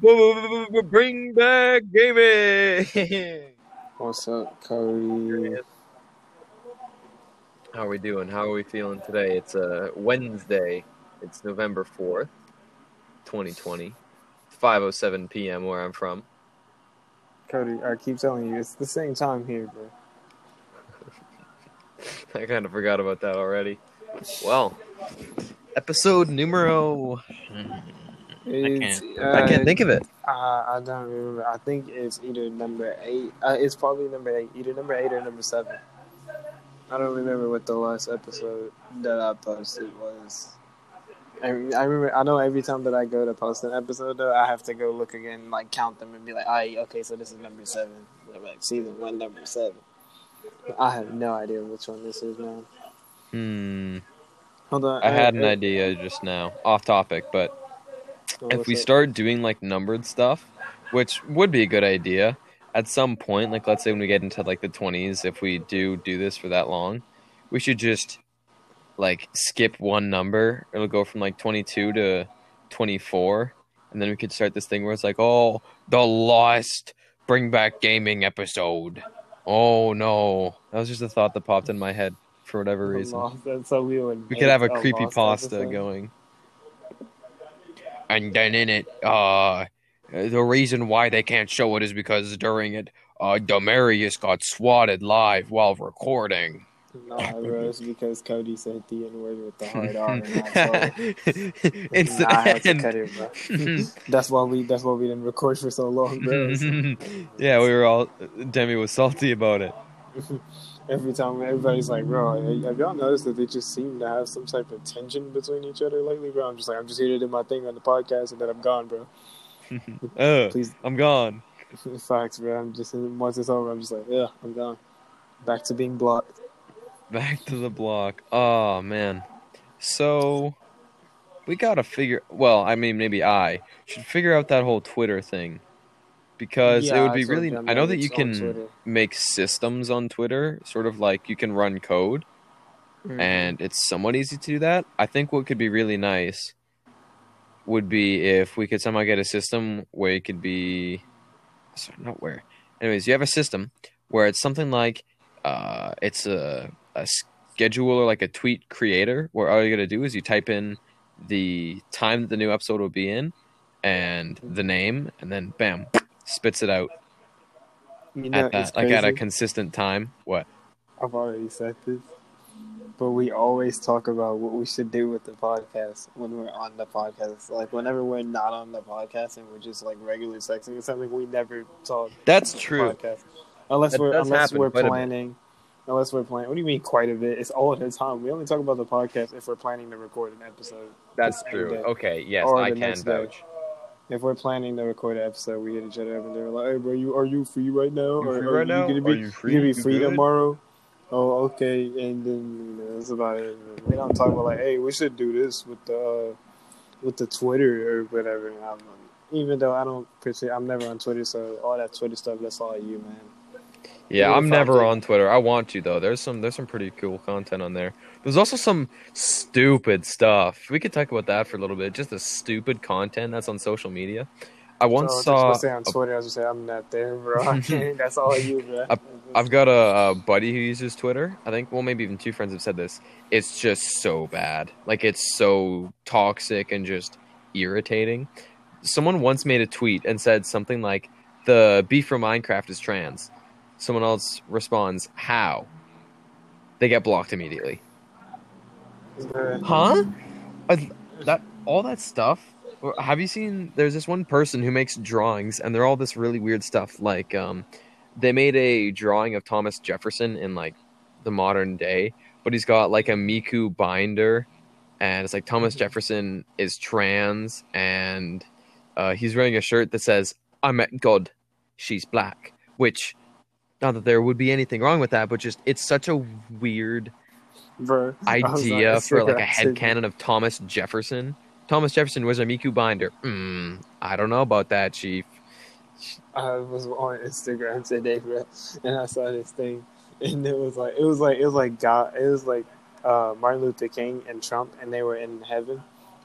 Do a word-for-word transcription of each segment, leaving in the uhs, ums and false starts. Bring back gaming. What's up, Cody? How are we doing? How are we feeling today? It's uh, Wednesday. It's November fourth, twenty twenty. five oh seven p.m. where I'm from. Cody, I keep telling you, it's the same time here, bro. I kind of forgot about that already. Well, episode numero... It's, I can't. Uh, I can't think of it. I, I don't remember. I think it's either number eight. Uh, it's probably number eight. Either number eight or number seven. I don't remember what the last episode that I posted was. I, I remember. I know every time that I go to post an episode, though, I have to go look again, like count them, and be like, "I okay, so this is number seven. Like season one, number seven." I have no idea which one this is, man. Hmm. Hold on. I, I had an it, idea just now, off topic, but. If we start doing, like, numbered stuff, which would be a good idea, at some point, like, let's say when we get into, like, the twenties, if we do do this for that long, we should just, like, skip one number. It'll go from, like, twenty-two to twenty-four, and then we could start this thing where it's like, oh, the lost Bring Back Gaming episode. Oh, no. That was just a thought that popped in my head for whatever reason. So we would we could have a creepypasta going. And then in it, uh, the reason why they can't show it is because during it, uh, Demarius got swatted live while recording. No, bro, it's because Cody said the N-word with the hard R. And it's nah, the I had to cut it, bro. that's, why we, that's why we didn't record for so long, bro. So. Yeah, we were all... Demi was salty about it. Every time, everybody's like, bro, have y'all noticed that they just seem to have some type of tension between each other lately, bro? I'm just like, I'm just here to do my thing on the podcast and then I'm gone, bro. uh, Please, I'm gone. Facts, bro. I'm just, once it's over, I'm just like, yeah, I'm gone. Back to being blocked. Back to the block. Oh, man. So, we gotta figure, well, I mean, maybe I should figure out that whole Twitter thing. Because yeah, it would be really... Them. I know that you can make systems on Twitter. Sort of like you can run code. Mm. And it's somewhat easy to do that. I think what could be really nice would be if we could somehow get a system where it could be... Sorry, not where. Anyways, you have a system where it's something like... Uh, it's a, a scheduler, like a tweet creator. Where all you're going to do is you type in the time that the new episode will be in. And the name. And then bam. Spits it out you know, at that, like at a consistent time. What? I've already said this, but we always talk about what we should do with the podcast when we're on the podcast. Like whenever we're not on the podcast and we're just like regular sexing or something, we never talk. That's true. Podcast. Unless that we're unless happen, we're planning. Unless we're planning. What do you mean quite a bit? It's all the time. We only talk about the podcast if we're planning to record an episode. That's true. Okay. Yes, I can vouch. Day. If we're planning to record an episode, we hit each other up and they're like, hey, bro, you, are you free right now? Or, free right are now? You going to be free, you free tomorrow? Oh, okay. And then you know, that's about it. We don't talk about like, hey, we should do this with the uh, with the Twitter or whatever. I'm, even though I don't appreciate I'm never on Twitter, so all that Twitter stuff, that's all you, man. Yeah, Dude, I'm never can... on Twitter. I want to, though. There's some, there's some pretty cool content on there. There's also some stupid stuff. We could talk about that for a little bit. Just the stupid content that's on social media. I once so, saw... I was just going to say on Twitter, a, I was just going to say, I'm not there, bro. That's all you, bro. I, I've got a, a buddy who uses Twitter. I think, well, maybe even two friends have said this. It's just so bad. Like, it's so toxic and just irritating. Someone once made a tweet and said something like, the beef from Minecraft is trans. Someone else responds, how? They get blocked immediately. Huh? That all that stuff? Have you seen? There's this one person who makes drawings, and they're all this really weird stuff. Like, um, they made a drawing of Thomas Jefferson in like the modern day, but he's got like a Miku binder, and it's like Thomas Jefferson is trans, and uh, he's wearing a shirt that says "I met God, she's black," which, not that there would be anything wrong with that, but just it's such a weird. Bro, idea for like a headcanon of Thomas Jefferson. Thomas Jefferson was a Miku binder. Mm, I don't know about that, Chief. I was on Instagram today, bro, and I saw this thing, and it was like it was like it was like God, it was like uh, Martin Luther King and Trump, and they were in heaven.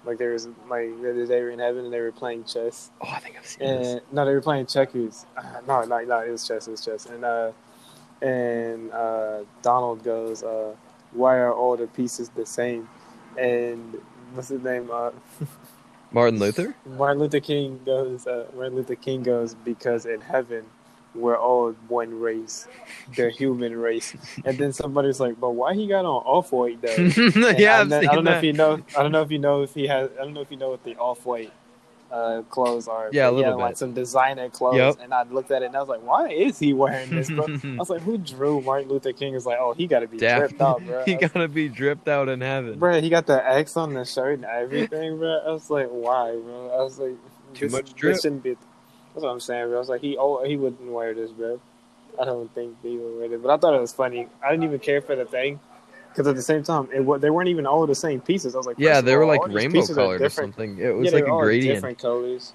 Like there was like the other day we were in heaven and they were playing chess. Oh, I think I've seen and, this. No, they were playing checkers. Uh, no, no, no, it was chess. It was chess. And uh, and uh, Donald goes, uh, "Why are all the pieces the same?" And what's his name? Uh, Martin Luther. Martin Luther King goes. Uh, Martin Luther King goes because in heaven we're all one race, the human race. And then somebody's like, "But why he got on Off-White though?" yeah, I, I've ne- seen I don't that. know if you know. I don't know if you know if he has. I don't know if you know what the Off-White uh, clothes are. Yeah, a little yeah, bit. Like some designer clothes. Yep. And I looked at it and I was like, "Why is he wearing this, bro?" I was like, "Who drew Martin Luther King?" Is like, "Oh, he got to be Damn. dripped out, bro." he got to like, be dripped out in heaven, bro. He got the X on the shirt and everything, bro. I was like, "Why, bro?" I was like, "Too this, much drip." This shouldn't be. That's what I'm saying, bro. I was like, he oh, he wouldn't wear this, bro. I don't think he would wear it. But I thought it was funny. I didn't even care for the thing. Because at the same time, it they weren't even all the same pieces. I was like, yeah, they were all, like all rainbow colored or something. It was yeah, like a all gradient. Different colors.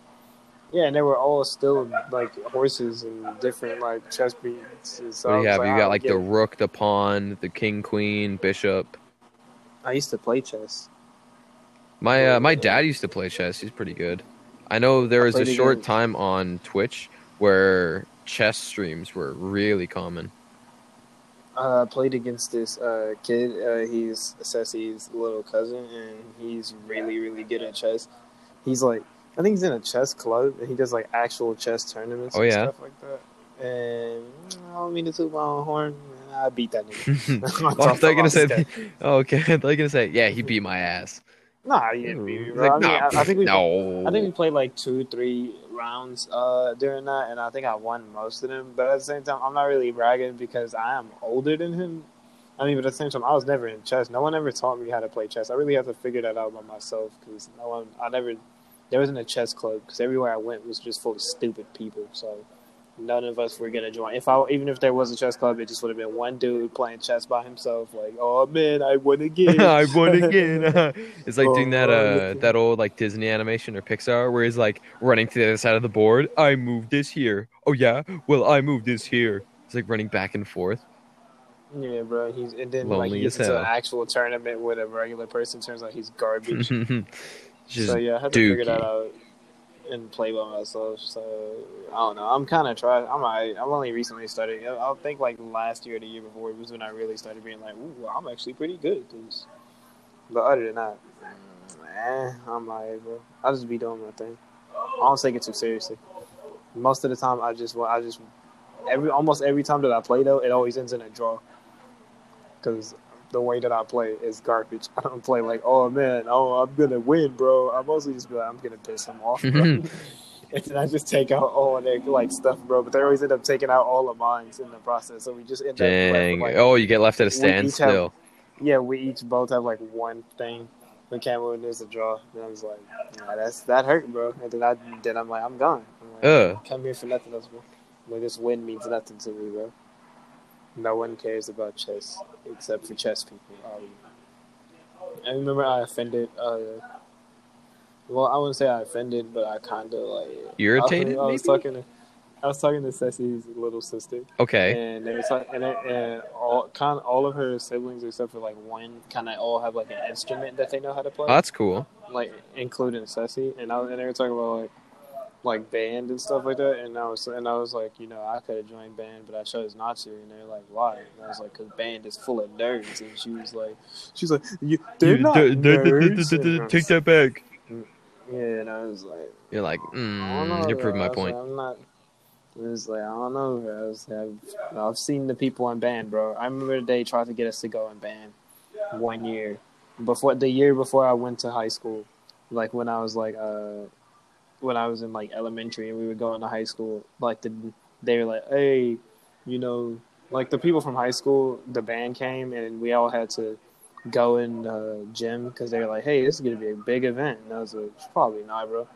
Yeah, and they were all still like horses and different like chess pieces. So you have? Like, you got like the it. rook, the pawn, the king, queen, bishop. I used to play chess. My uh, my dad used to play chess. He's pretty good. I know there was a short games. time on Twitch where chess streams were really common. Uh, I played against this uh, kid. Uh, he's Sessie's little cousin, and he's really, really good at chess. He's like, I think he's in a chess club, and he does like actual chess tournaments oh, and yeah? stuff like that. And I don't mean to toot my own horn. I beat that nigga. well, I thought you were going to say, that. Oh, okay. I thought you were going to say, yeah, he beat my ass. Nah, yeah, baby, bro. Like, I, mean, nah, I, I think we, no. I think we played like two, three rounds uh, during that, and I think I won most of them. But at the same time, I'm not really bragging because I am older than him. I mean, but at the same time, I was never in chess. No one ever taught me how to play chess. I really have to figure that out by myself because no one, I never, there wasn't a chess club because everywhere I went was just full of stupid people. So none of us were gonna join. If I even if there was a chess club, it just would have been one dude playing chess by himself. Like, oh man, I won again. I won again. It's like oh, doing that uh, that old like Disney animation or Pixar where he's like running to the other side of the board. I moved this here. Oh yeah. Well, I moved this here. It's like running back and forth. Yeah, bro. He's and then Lonely like it's an actual tournament with a regular person. Turns out he's garbage. Just so yeah, I had to dookie. figure that out. And play by myself, so I don't know. I'm kind of trying. I'm alright. I've only recently started. I think like last year or the year before it was when I really started being like, "Ooh, I'm actually pretty good at this." But other than that, eh, I'm like, bro. I just be doing my thing. I don't take it too seriously. Most of the time, I just, I just, every almost every time that I play though, it always ends in a draw. Cause the way that I play is garbage. I don't play like, oh man, oh I'm gonna win, bro. I mostly just be like, I'm gonna piss them off, bro. and then I just take out all their like stuff, bro. But they always end up taking out all of mine in the process. So we just end Dang. up like, oh, you get left at a standstill. Yeah, we each both have like one thing. We can't win. There's a draw. And I was like, nah, that's that hurt, bro. And then I then I'm like, I'm gone. I'm like, come here for nothing else, bro. Like this win means nothing to me, bro. No one cares about chess except for chess people. Um, I remember I offended. Uh, well, I wouldn't say I offended, but I kind of like irritated. I was, I was talking to, I was talking to Sessie's little sister. Okay. And they were talking, and, and all kind of, all of her siblings except for like one, kind of all have like an instrument that they know how to play. Oh, that's cool. Like including Sessie, and I and they were talking about like. like band and stuff like that, and I was and I was like, you know, I could have joined band, but I chose not to. And they're like, why? And I was like, cause band is full of nerds. And she was like, she's like, you, they're not nerds. Take that back. Yeah, and I was like, you're like, mm, you're proving my point. I'm not. It was like I don't know. I was like, I've seen the people in band, bro. I remember they tried to get us to go in band one year before the year before I went to high school, like when I was like uh. when I was in like elementary and we were going to high school, like the, they were like, hey, you know, like the people from high school, the band came and we all had to go in the uh, gym because they were like, hey, this is going to be a big event. And I was like, probably not, bro.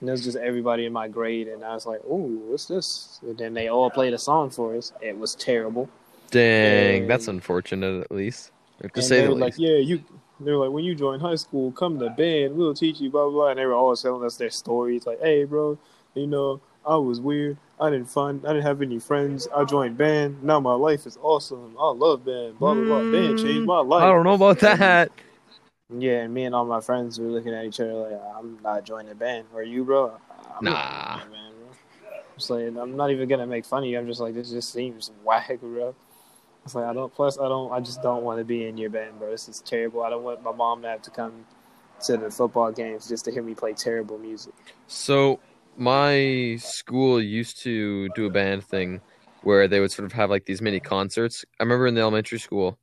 And it was just everybody in my grade. And I was like, ooh, what's this? And then they all played a song for us. It was terrible. Dang, and, that's unfortunate at least. I have to say they were like, yeah, you... They were like, when you join high school, come to band, we'll teach you, blah, blah, blah. And they were always telling us their stories. Like, hey, bro, you know, I was weird. I didn't find, I didn't have any friends. I joined band. Now my life is awesome. I love band, blah, blah, blah. Band changed my life. I don't know about that. Yeah, and me and all my friends were looking at each other like, I'm not joining the band. Or you, bro? I'm nah. Not band, bro. Just like, I'm not even going to make fun of you. I'm just like, this just seems whack, bro. It's like, I don't, plus, I don't, I just don't want to be in your band, bro. This is terrible. I don't want my mom to have to come to the football games just to hear me play terrible music. So, my school used to do a band thing where they would sort of have like these mini concerts. I remember in the elementary school,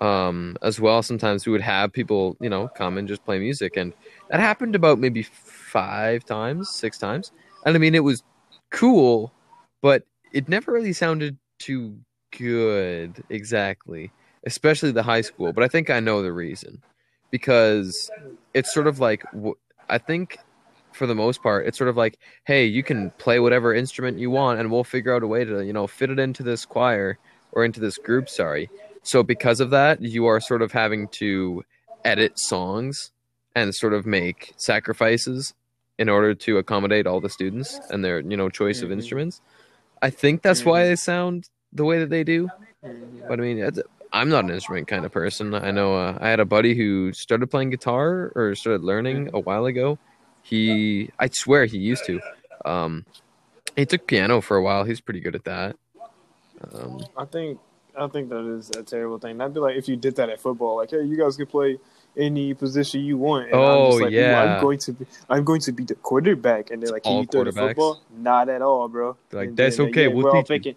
um, as well, sometimes we would have people, you know, come and just play music. And that happened about maybe five times, six times. And I mean, it was cool, but it never really sounded too good, exactly, especially the high school. But I think I know the reason, because it's sort of like, I think for the most part it's sort of like, hey, you can play whatever instrument you want and we'll figure out a way to, you know, fit it into this choir or into this group, sorry. So because of that, you are sort of having to edit songs and sort of make sacrifices in order to accommodate all the students and their, you know, choice mm-hmm. of instruments. I think that's mm-hmm. why they sound the way that they do. But I mean, I'm not an instrument kind of person. I know uh, I had a buddy who started playing guitar or started learning a while ago. He, I swear he used to. Um, he took piano for a while. He's pretty good at that. Um, I think, I think that is a terrible thing. That'd be like if you did that at football, like, hey, you guys can play any position you want. And oh, I'm just like, yeah. I'm going to be, I'm going to be the quarterback. And they're like, can all you throw the football? Not at all, bro. They're like, and that's then, okay. Yeah, we'll we're all picking.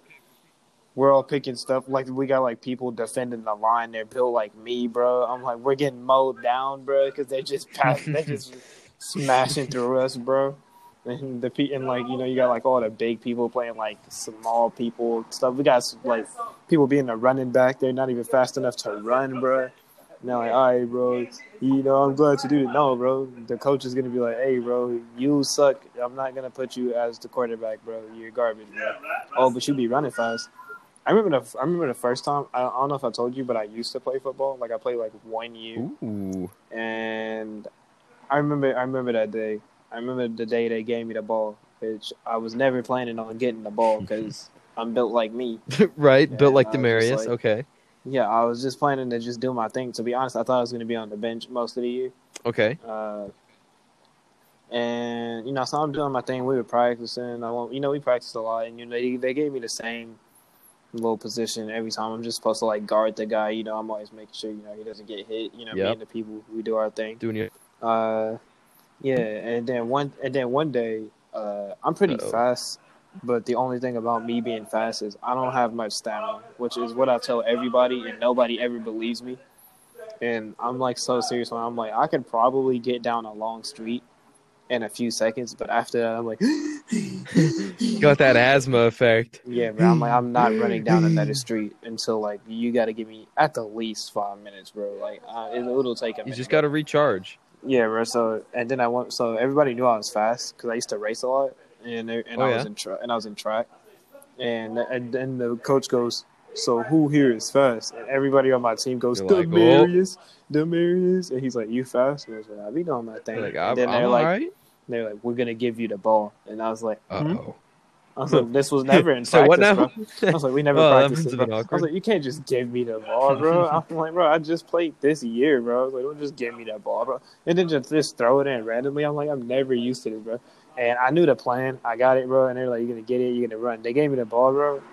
We're all picking stuff. Like, we got, like, people defending the line. They're built like me, bro. I'm like, we're getting mowed down, bro, because they're just passing. They're just smashing through us, bro. And, the pe- and, like, you know, you got, like, all the big people playing, like, small people stuff. We got, like, people being a running back. They're not even fast enough to run, bro. And they're like, all right, bro, you know, I'm glad you do it. No, bro, the coach is going to be like, hey, bro, you suck. I'm not going to put you as the quarterback, bro. You're garbage, bro. Oh, but you be running fast. I remember the I remember the first time. I don't know if I told you, but I used to play football. Like, I played like one year, Ooh. and I remember I remember that day. I remember the day they gave me the ball, which I was never planning on getting the ball because I'm built like me, right? And built like Demarius. Like, okay. Yeah, I was just planning to just do my thing. To be honest, I thought I was going to be on the bench most of the year. Okay. Uh, and you know, so I'm doing my thing. We were practicing. I won't, you know, we practiced a lot, and you know, they, they gave me the same little position every time. I'm just supposed to like guard the guy, you know. I'm always making sure, you know, he doesn't get hit, you know. Yep. Me and the people, we do our thing. Doing your uh yeah, and then one and then one day, uh I'm pretty Uh-oh. fast, but the only thing about me being fast is I don't have much stamina, which is what I tell everybody and nobody ever believes me. And I'm like so serious when I'm like, I could probably get down a long street in a few seconds, but after that, I'm like, got that asthma effect. Yeah, but I'm like, I'm not running down another street until like you got to give me at the least five minutes, bro. Like, uh, it, it'll take a minute. You just got to recharge. Yeah, bro. So and then I went. So everybody knew I was fast because I used to race a lot, and and oh, I yeah? was in tra- and I was in track, and and then the coach goes, so who here is fast? And everybody on my team goes, like, Demarius, oh. Demarius. And he's like, you fast? And I was like, I be doing my thing. Like, I'm, then I'm they're like, right? They're like, we're going to give you the ball. And I was like, hmm? uh-oh. I was like, this was never in practice, so what now? Bro. I was like, we never oh, practiced it. I was like, you can't just give me the ball, bro. I'm like, bro, I just played this year, bro. I was like, don't just give me that ball, bro. And then just, just throw it in randomly. I'm like, I'm never used to this, bro. And I knew the plan. I got it, bro. And they're like, you're going to get it. You're going to run. They gave me the ball, bro.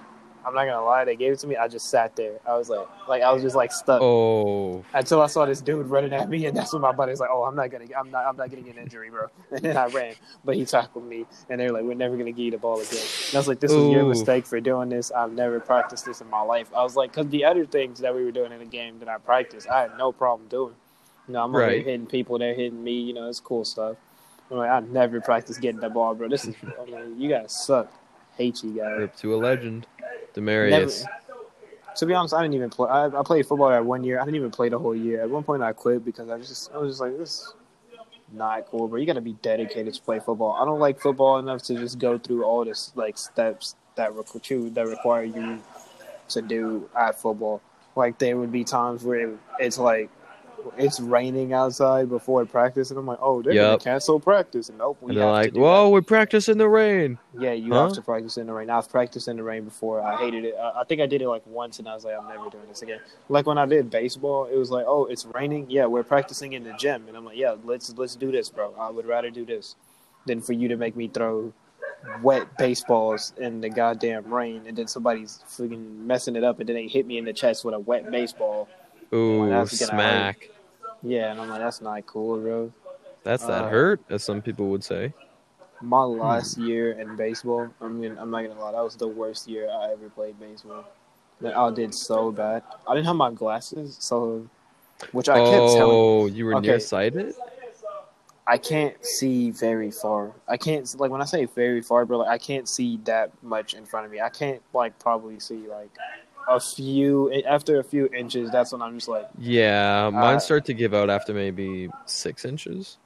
I'm not gonna lie, they gave it to me. I just sat there. I was like, like I was just like stuck. Oh. Until I saw this dude running at me, and that's when my buddy's like, oh, I'm not gonna, I'm not, I'm not getting an injury, bro. And then I ran, but he tackled me, and they're like, we're never gonna give you the ball again. And I was like, this was Ooh. your mistake for doing this. I've never practiced this in my life. I was like, because the other things that we were doing in the game that I practiced, I had no problem doing. You know, I'm right. only hitting people, they're hitting me. You know, it's cool stuff. I'm like, I never practiced getting the ball, bro. This is, I mean, you guys suck. Hate you guys. Rip to a legend. Demarius. Never, to be honest, I didn't even play. I, I played football at one year. I didn't even play the whole year. At one point, I quit because I just, I was just like, this is not cool, bro. You got to be dedicated to play football. I don't like football enough to just go through all this like steps that require that require you to do at football. Like, there would be times where it, it's like it's raining outside before practice, and I'm like, oh, they're yep. gonna cancel practice, and nope, we and have they're like, to do whoa, that. We're practicing the rain. Yeah, you huh? have to practice in the rain. I've practiced in the rain before. I hated it. I, I think I did it like once, and I was like, I'm never doing this again. Like when I did baseball, it was like, oh, it's raining. Yeah, we're practicing in the gym, and I'm like, yeah, let's let's do this, bro. I would rather do this than for you to make me throw wet baseballs in the goddamn rain, and then somebody's freaking messing it up, and then they hit me in the chest with a wet baseball. Ooh, like, smack. Hurt. Yeah, and I'm like, that's not cool, bro. That's that uh, hurt, as some people would say. My last hmm. year in baseball, I'm gonna, I'm not gonna lie, that was the worst year I ever played baseball. Like, I did so bad. I didn't have my glasses, so which I oh, kept telling. Oh, you were okay, nearsighted? I can't see very far. I can't, like, when I say very far, bro, like, I can't see that much in front of me. I can't, like, probably see, like, a few, after a few inches, that's when I'm just like... Yeah, mine uh, start to give out after maybe six inches.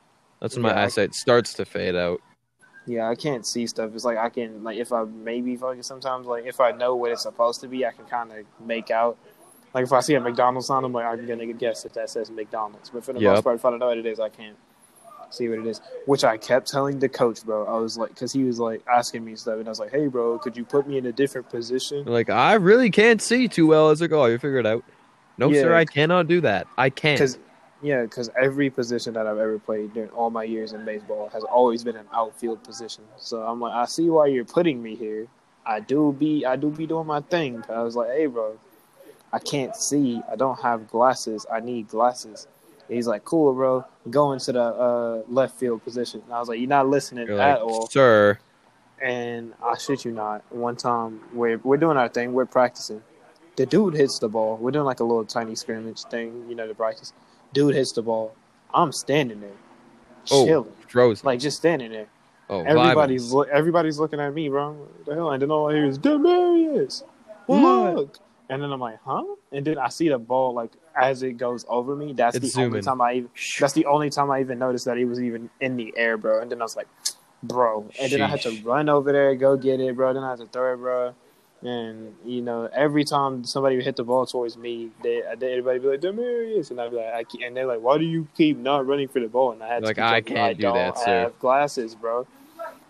That's when yeah, my eyesight starts to fade out. Yeah, I can't see stuff. It's like I can, like, if I maybe fucking sometimes, like, if I know what it's supposed to be, I can kind of make out. Like, if I see a McDonald's sign, I'm like, I'm going to guess if that says McDonald's. But for the yep. most part, if I don't know what it is, I can't see what it is, which I kept telling the coach, bro. I was like, because he was like asking me stuff, and I was like, hey, bro, could you put me in a different position? Like, I really can't see too well. It's like, oh, you figure it out. No, yeah, sir, I cannot do that. I can't. Cause, yeah, because every position that I've ever played during all my years in baseball has always been an outfield position. So I'm like, I see why you're putting me here. I do be, I do be doing my thing. But I was like, hey, bro, I can't see. I don't have glasses. I need glasses. He's like, cool, bro. Go into the uh, left field position. And I was like, you're not listening you're at like, all, sir. And I shit you not. One time, we're we're doing our thing. We're practicing. The dude hits the ball. We're doing like a little tiny scrimmage thing, you know, to practice. Dude hits the ball. I'm standing there, oh, chilling, frozen. Like just standing there. Oh, everybody's lo- everybody's looking at me, bro. What the hell? And then all I hear is Demarius. Look. And then I'm like, huh? And then I see the ball like as it goes over me. That's it's the zooming. only time I even. That's the only time I even noticed that it was even in the air, bro. And then I was like, bro. And then Sheesh. I had to run over there, go get it, bro. Then I had to throw it, bro. And you know, every time somebody would hit the ball towards me, they, they everybody would be like, Demarius, and I'd be like, I can't. And they're like, why do you keep not running for the ball? And I had like, to I can't I do don't that, sir. Have glasses, bro.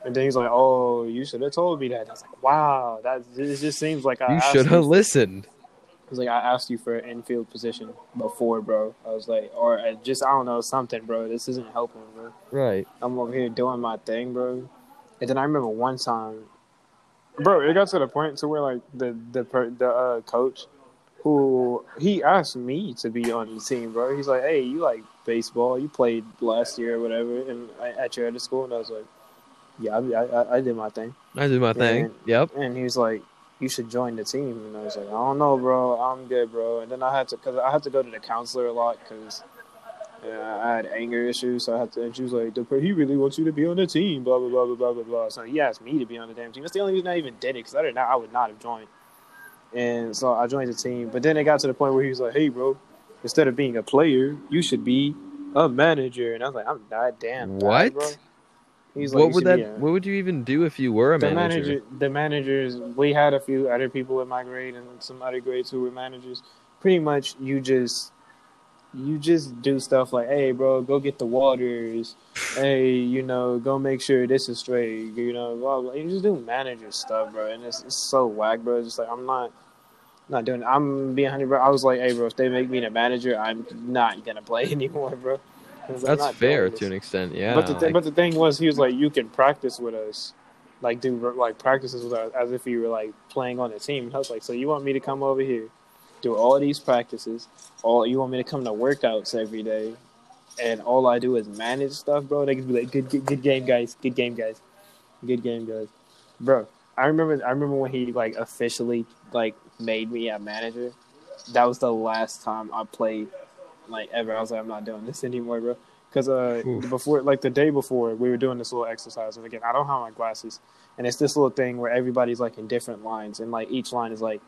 And then he's like, oh, you should have told me that. And I was like, wow, that it just seems like I You should have listened. I was like, I asked you for an infield position before, bro. I was like, or just, I don't know, something, bro. This isn't helping, bro. Right. I'm over here doing my thing, bro. And then I remember one time, bro, it got to the point to where, like, the, the, the uh, coach, who, he asked me to be on the team, bro. He's like, hey, you like baseball. You played last year or whatever and at your other school. And I was like, yeah, I, I I did my thing. I did my thing. And, yep. And he was like, "You should join the team." And I was like, "I don't know, bro. I'm good, bro." And then I had to, cause I had to go to the counselor a lot, cause uh, I had anger issues. So I had to. And she was like, "He really wants you to be on the team." Blah blah blah blah blah blah blah. So he asked me to be on the damn team. That's the only reason I even did it, cause I did not. I would not have joined. And so I joined the team. But then it got to the point where he was like, "Hey, bro, instead of being a player, you should be a manager." And I was like, "I'm not damn what." Bad, bro. Like, what would that? A, what would you even do if you were a the manager? manager? The managers, we had a few other people in my grade and some other grades who were managers. Pretty much, you just, you just do stuff like, "Hey, bro, go get the waters." Hey, you know, go make sure this is straight. You know, blah blah. You just do manager stuff, bro, and it's, it's so whack, bro. It's just like I'm not, not doing. It. I'm being one hundred. Bro. I was like, "Hey, bro, if they make me the manager, I'm not gonna play anymore, bro." Like, that's fair to an extent, yeah. But the, th- like, but the thing was, he was like, you can practice with us. Like, do like practices with us as if you were, like, playing on the team. And I was like, so you want me to come over here, do all these practices, all you want me to come to workouts every day, and all I do is manage stuff, bro? They could be like, good, good, good game, guys. Good game, guys. Good game, guys. Bro, I remember I remember when he, like, officially, like, made me a manager. That was the last time I played like ever. I was like, I'm not doing this anymore, bro. Because uh, before, like the day before, we were doing this little exercise, and again, I don't have my glasses, and it's this little thing where everybody's like in different lines, and like each line is like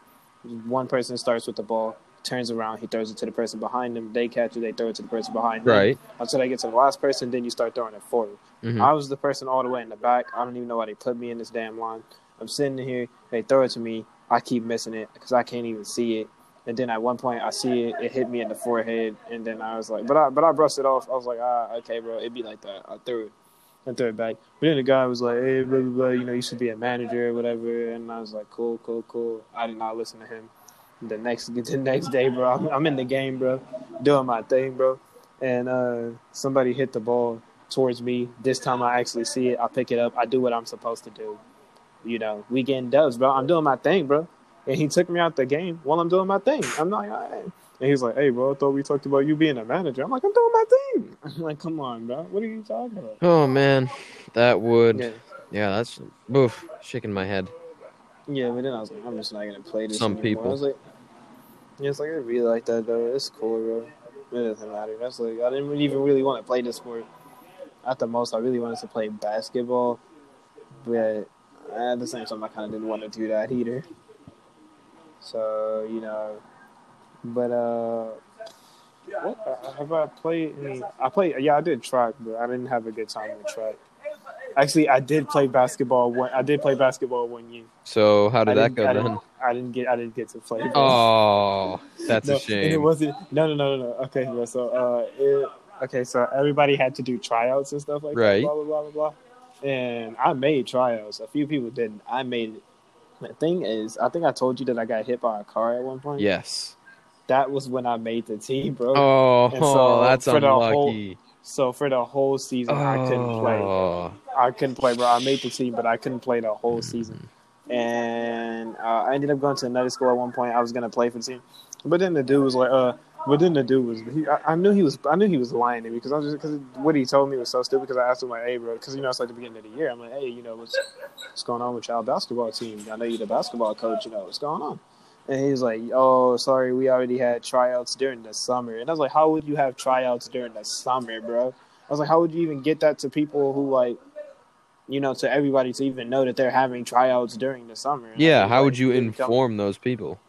one person starts with the ball, turns around, he throws it to the person behind them, they catch it, they throw it to the person behind them, right? Until they get to the last person, then you start throwing it forward. Mm-hmm. I was the person all the way in the back. I don't even know why they put me in this damn line. I'm sitting here, they throw it to me, I keep missing it because I can't even see it. And then at one point, I see it, it hit me in the forehead, and then I was like, but I but I brushed it off. I was like, ah, okay, bro, it'd be like that. I threw it, I threw it back. But then the guy was like, hey, blah, blah, blah, you know, you should be a manager or whatever. And I was like, cool, cool, cool. I did not listen to him. The next the next day, bro, I'm, I'm in the game, bro, doing my thing, bro. And uh, somebody hit the ball towards me. This time I actually see it. I pick it up. I do what I'm supposed to do. You know, we getting dubs, bro. I'm doing my thing, bro. And he took me out the game while I'm doing my thing. I'm like, all right. And he was like, hey, bro, I thought we talked about you being a manager. I'm like, I'm doing my thing. I'm like, come on, bro. What are you talking about? Oh, man. That would. Yeah, yeah that's. Oof. Shaking my head. Yeah, but then I was like, I'm just not going to play this Some anymore. people. I was like, yeah, it's like, I really like that, though. It's cool, bro. It doesn't matter. That's like, I didn't even really want to play this sport. At the most, I really wanted to play basketball. But at the same time, I kind of didn't want to do that either. So, you know, but, uh, what, have I played any, I played, yeah, I did track, but I didn't have a good time in track. Actually, I did play basketball one, I did play basketball one year. So, how did that go, then? I didn't get, I didn't get to play. Oh, that's a shame. And it wasn't, no, no, no, no, no, okay, bro, so, uh, it, okay, so everybody had to do tryouts and stuff like that. Right. Blah, blah, blah, blah, blah. And I made tryouts. A few people didn't. I made it. The thing is, I think I told you that I got hit by a car at one point. Yes. That was when I made the team, bro. Oh, so that's for unlucky. The whole, so for the whole season, oh. I couldn't play. I couldn't play, bro. I made the team, but I couldn't play the whole season. And uh, I ended up going to another school at one point. I was going to play for the team. But then the dude was like, uh, but then the dude was, he, I, I knew he was, I knew he was lying to me because I was just, because what he told me was so stupid because I asked him like, hey, bro, because, you know, it's like the beginning of the year. I'm like, hey, you know, what's, what's going on with y'all basketball team? I know you're the basketball coach, you know, what's going on? And he's like, oh, sorry, we already had tryouts during the summer. And I was like, how would you have tryouts during the summer, bro? I was like, how would you even get that to people who like, you know, to everybody to even know that they're having tryouts during the summer? And yeah, how like, would you inform those people?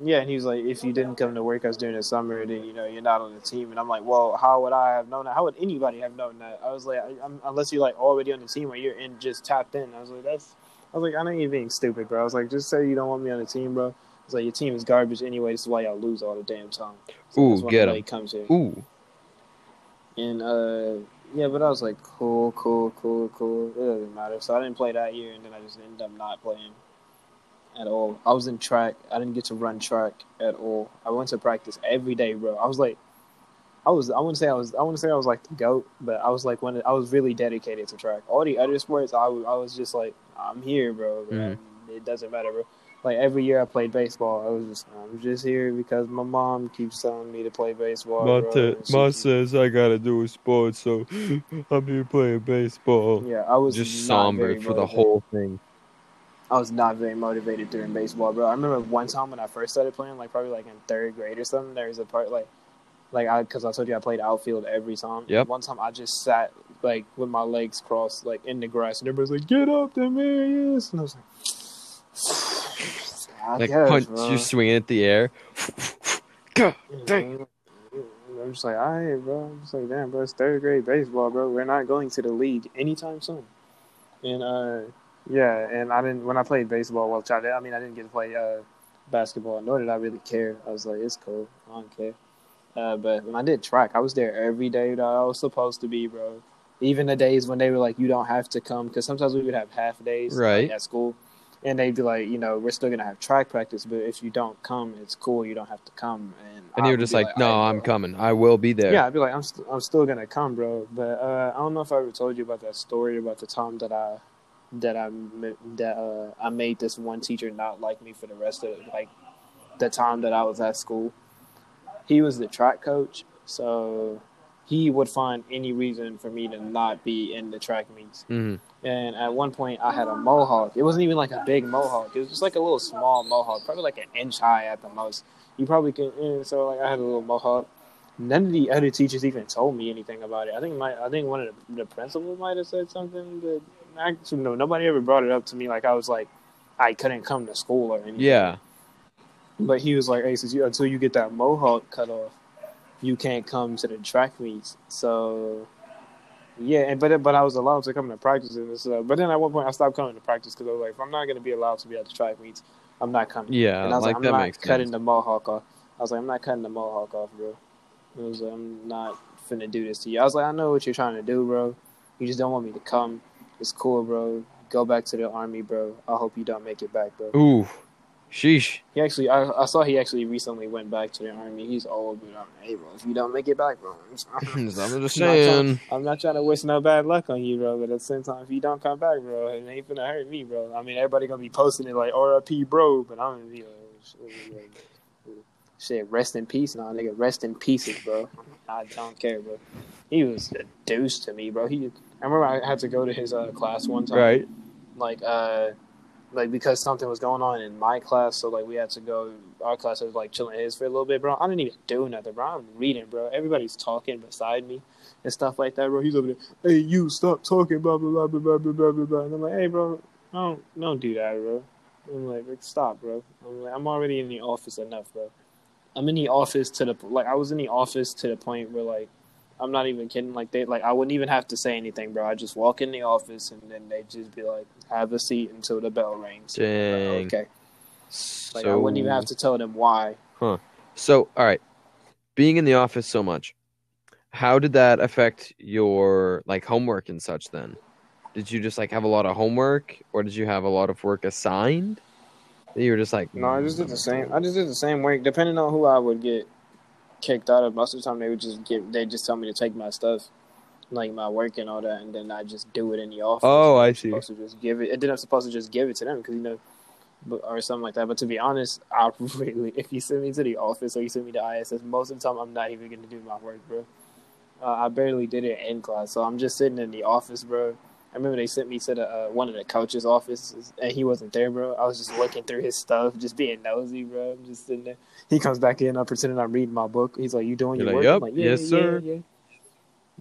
Yeah, and he was like, if you didn't come to workouts during the summer, then, you know, you're not on the team. And I'm like, well, how would I have known that? How would anybody have known that? I was like, I, I'm, unless you're, like, already on the team or you're in just tapped in. I was like, that's – I was like, I know you're being stupid, bro. I was like, just say you don't want me on the team, bro. I was like, your team is garbage anyway. This is why y'all lose all the damn time. So ooh, get him. Comes here. Ooh. And, uh, yeah, but I was like, cool, cool, cool, cool. It doesn't matter. So I didn't play that year, and then I just ended up not playing. At all. I was in track. I didn't get to run track at all. I went to practice every day, bro. I was like, I was. I wouldn't say I was. I wouldn't say I was like the GOAT, but I was like when I was really dedicated to track. All the other sports, I, I was just like, I'm here, bro. Mm-hmm. It doesn't matter, bro. Like every year I played baseball. I was just, I'm just here because my mom keeps telling me to play baseball. Mom, t- mom says I gotta do a sport, so I'm here playing baseball. Yeah, I was just somber for the whole thing. I was not very motivated during baseball, bro. I remember one time when I first started playing, like probably like in third grade or something. There was a part like, like I, because I told you I played outfield every time. Yep. One time I just sat like with my legs crossed, like in the grass, and everybody's like, "Get up, Demarius!" And I was like, I like guess, punch, bro. You're swinging at the air. God dang! I'm just like, all right, bro. I'm just like, damn, bro. It's third grade baseball, bro. We're not going to the league anytime soon, and uh. Yeah, and I didn't. When I played baseball, well, I mean, I didn't get to play uh, basketball, nor did I really care. I was like, it's cool, I don't care. Uh, but when I did track, I was there every day that I was supposed to be, bro. Even the days when they were like, you don't have to come, because sometimes we would have half days right. like, at school, and they'd be like, you know, we're still gonna have track practice, but if you don't come, it's cool, you don't have to come. And, and you were just like, like, no, I'm coming, I will be there. Yeah, I'd be like, I'm, st- I'm still gonna come, bro. But uh, I don't know if I ever told you about that story about the time that I. that I that uh, I made this one teacher not like me for the rest of like the time that I was at school. He was the track coach, so he would find any reason for me to not be in the track meets. Mm-hmm. And at one point, I had a mohawk. It wasn't even like a big mohawk. It was just like a little small mohawk, probably like an inch high at the most. You probably can. And so like I had a little mohawk. None of the other teachers even told me anything about it. I think my I think one of the, the principals might have said something, but. Actually, no, nobody ever brought it up to me. Like, I was like, I couldn't come to school or anything. Yeah. But he was like, hey, since you, until you get that mohawk cut off, you can't come to the track meets. So, yeah, and but but I was allowed to come to practice and stuff. But then at one point, I stopped coming to practice because I was like, if I'm not going to be allowed to be at the track meets, I'm not coming. Yeah, and I was like, like that I'm makes not cutting sense. the mohawk off. I was like, I'm not cutting the mohawk off, bro. I was like, I'm not finna do this to you. I was like, I know what you're trying to do, bro. You just don't want me to come. It's cool, bro. Go back to the army, bro. I hope you don't make it back, bro. Ooh, sheesh. He actually, I, I saw he actually recently went back to the army. He's old, but I'm hey, bro. If you don't make it back, bro, I'm just saying. I'm not trying to wish no bad luck on you, bro. But at the same time, if you don't come back, bro, it ain't finna hurt me, bro. I mean, everybody gonna be posting it like R I P, bro. But I'm gonna be like, shit, rest in peace, nah, nigga, rest in pieces, bro. I don't care, bro. He was a deuce to me, bro. He. I remember I had to go to his uh, class one time, right? Like, uh, like because something was going on in my class, so like we had to go. Our class was like chilling his for a little bit, bro. I didn't even do nothing, bro. I'm reading, bro. Everybody's talking beside me and stuff like that, bro. He's over there, hey, you stop talking, blah blah blah blah blah blah blah blah. And I'm like, hey, bro, don't don't do that, bro. I'm like, stop, bro. I'm like, I'm already in the office enough, bro. I'm in the office to the like I was in the office to the point where like. I'm not even kidding. Like they, like I wouldn't even have to say anything, bro. I just walk in the office and then they just be like, "Have a seat until the bell rings." Dang. Like, okay. Like so... I wouldn't even have to tell them why. Huh. So, all right, being in the office so much, how did that affect your like homework and such? Then, did you just like have a lot of homework, or did you have a lot of work assigned? You were just like, no, I just did the same. I just did the same work, depending on who I would get kicked out of. Most of the time they would just get they just tell me to take my stuff, like my work and all that, and then I just do it in the office. Oh, I see. Supposed to just give it, and then I'm supposed to just give it to them because you know, but, or something like that. But to be honest, I really, if you send me to the office or you send me to I S S, most of the time I'm not even gonna do my work, bro. Uh, I barely did it in class, so I'm just sitting in the office, bro. I remember they sent me to the uh, one of the coaches' offices, and he wasn't there, bro. I was just looking through his stuff, just being nosy, bro. I'm just sitting there. He comes back in, I'm pretending I'm reading my book. He's like, you doing You're your like, work? Yep. I'm like, yeah, yes, yeah, sir. Yeah, yeah.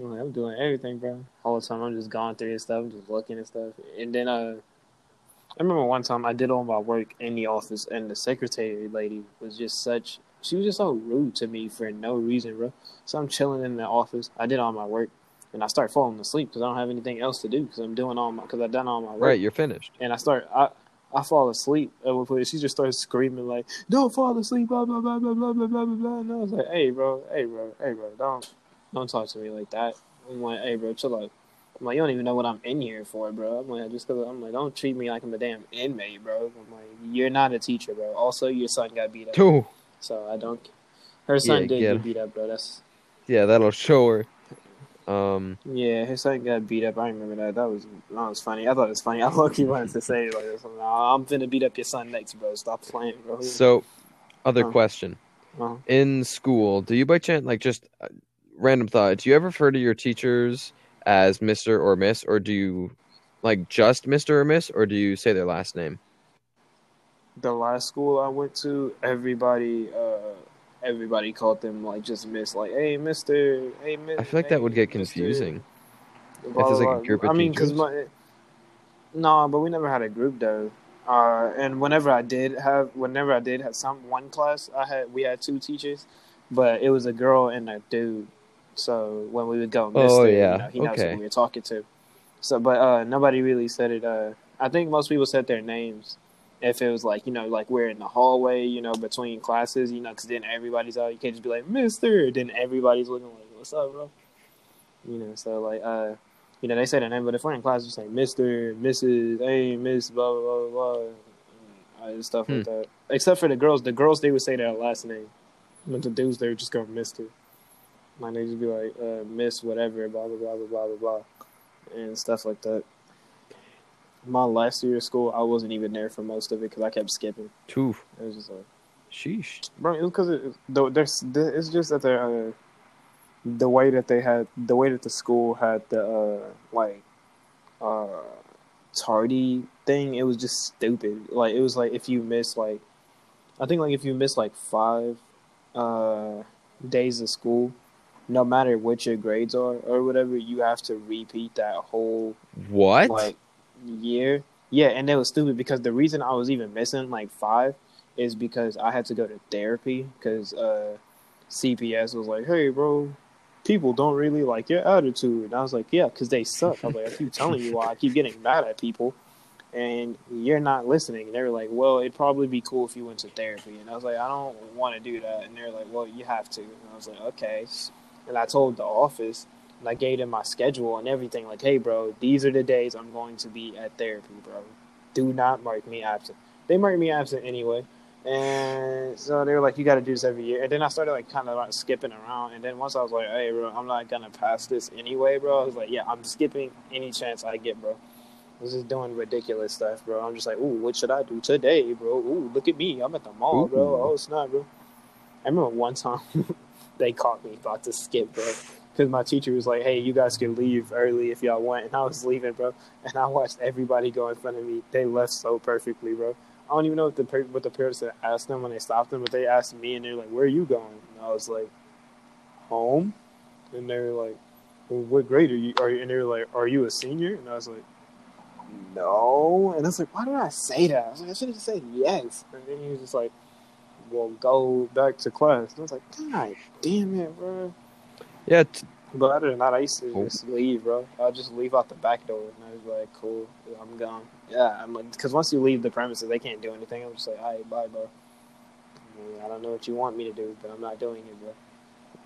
I'm, like, I'm doing everything, bro. All the time, I'm just going through his stuff, I'm just looking and stuff. And then uh, I remember one time I did all my work in the office, and the secretary lady was just such – she was just so rude to me for no reason, bro. So I'm chilling in the office. I did all my work. And I start falling asleep because I don't have anything else to do because I'm doing all my because I've done all my work. Right, you're finished. And I start I I fall asleep at one point. She just starts screaming like, "Don't fall asleep!" Blah blah blah blah blah blah blah blah. And I was like, "Hey, bro, hey, bro, hey, bro, don't don't talk to me like that." I'm like, "Hey, bro, chill out." I'm like, "You don't even know what I'm in here for, bro." I'm like, "Just because I'm like, don't treat me like I'm a damn inmate, bro." I'm like, "You're not a teacher, bro. Also, your son got beat up." Ooh. So I don't. Her son yeah, did get beat up, bro. That's yeah, that'll show her. Um, yeah, his son got beat up. I remember that. That was that was funny. I thought it was funny. I low-key wanted to say like, nah, I'm finna beat up your son next, bro. Stop playing, bro. So, other uh-huh. question. Uh-huh. In school, do you by chance, like just uh, random thought, do you ever refer to your teachers as Mister or Miss, or do you, like, just Mister or Miss, or do you say their last name? The last school I went to, everybody, uh, Everybody called them like just Miss, like hey Mister, hey Miss. I feel like hey, that would get confusing. If there's like a group of I mean, teachers. cause my no, but we never had a group though. Uh, and whenever I did have, whenever I did have some one class, I had we had two teachers, but it was a girl and a dude. So when we would go, Mister, oh yeah, you know, he knows okay. who we were talking to. So, but uh, nobody really said it. Uh, I think most people said their names. If it was like, you know, like we're in the hallway, you know, between classes, you know, because then everybody's out. You can't just be like, Mister. Then everybody's looking like, what's up, bro? You know, so like, uh, you know, they say their name, but if we're in class, we say Mister, Missus, hey, Miss, blah, blah, blah, blah. And stuff like hmm. that. Except for the girls. The girls, they would say their last name. But the dudes, they would just go Mister. Like, they just be like, uh, Miss whatever, blah, blah, blah, blah, blah, blah, blah. And stuff like that. My last year of school, I wasn't even there for most of it because I kept skipping. Two. It was just like, sheesh, bro. It was because it, the, it's just that the uh, the way that they had the way that the school had the uh, like uh, tardy thing. It was just stupid. Like it was like if you miss like, I think like if you miss like five uh, days of school, no matter what your grades are or whatever, you have to repeat that whole what like. year. Yeah, and it was stupid because the reason I was even missing like five is because I had to go to therapy because uh, C P S was like, hey, bro, people don't really like your attitude. And I was like, yeah, because they suck. I was like, I keep telling you why I keep getting mad at people. and you're not listening. And they were like, well, it'd probably be cool if you went to therapy. And I was like, I don't want to do that. And they were like, well, you have to. And I was like, okay. And I told the office, and I gave them my schedule and everything. Like, hey, bro, these are the days I'm going to be at therapy, bro. Do not mark me absent. They marked me absent anyway. And so they were like, you got to do this every year. And then I started, like, kind of like skipping around. And then once I was like, hey, bro, I'm not going to pass this anyway, bro. I was like, yeah, I'm skipping any chance I get, bro. I was just doing ridiculous stuff, bro. I'm just like, ooh, what should I do today, bro? Ooh, look at me. I'm at the mall, ooh. Bro. Oh, it's not, bro. I remember one time they caught me about to skip, bro. Because my teacher was like, hey, you guys can leave early if y'all want. And I was leaving, bro. And I watched everybody go in front of me. They left so perfectly, bro. I don't even know what the per- what the parents had asked them when they stopped them, but they asked me, and they were like, where are you going? And I was like, home? And they were like, well, what grade are you? Are you? And they were like, are you a senior? And I was like, no. And I was like, why did I say that? I was like, I should have said yes. And then he was just like, well, go back to class. And I was like, God damn it, bro. Yeah. T- but other than that, I used to oh. just leave, bro. I'll just leave out the back door. And I was like, cool, I'm gone. Yeah, I'm like, because once you leave the premises, they can't do anything. I'm just like, all right, bye, bro. I, mean, I don't know what you want me to do, but I'm not doing it, bro.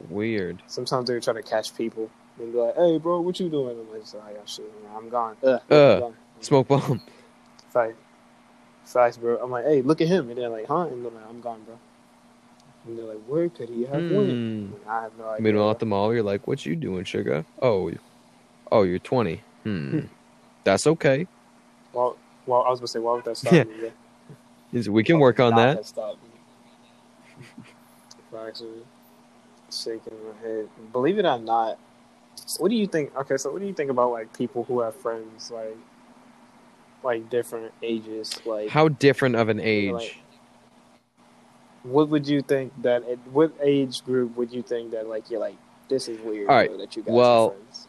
Weird. Sometimes they were trying to catch people. They'd be like, hey, bro, what you doing? I'm like, sorry, I'm shooting. I'm gone. Ugh, uh, I'm gone. Smoke bomb. Facts. Facts, bro. I'm like, hey, look at him. And they're like, huh? And they're like, I'm gone, bro. And they're like, where could he have mm. went? I have no idea. Meanwhile, at the mall, you're like, what you doing, sugar? Oh, oh, you're twenty. Hmm. That's okay. Well, well, I was going to say, why would that stop yeah. me? Yeah. We can oh, work on that. That actually shaking my head. Believe it or not, what do you think? Okay, so what do you think about, like, people who have friends, like, like different ages? Like, how different of an age? Like, what would you think that, at what age group would you think that, like, you're like, this is weird, all right, bro, that you guys well, are friends?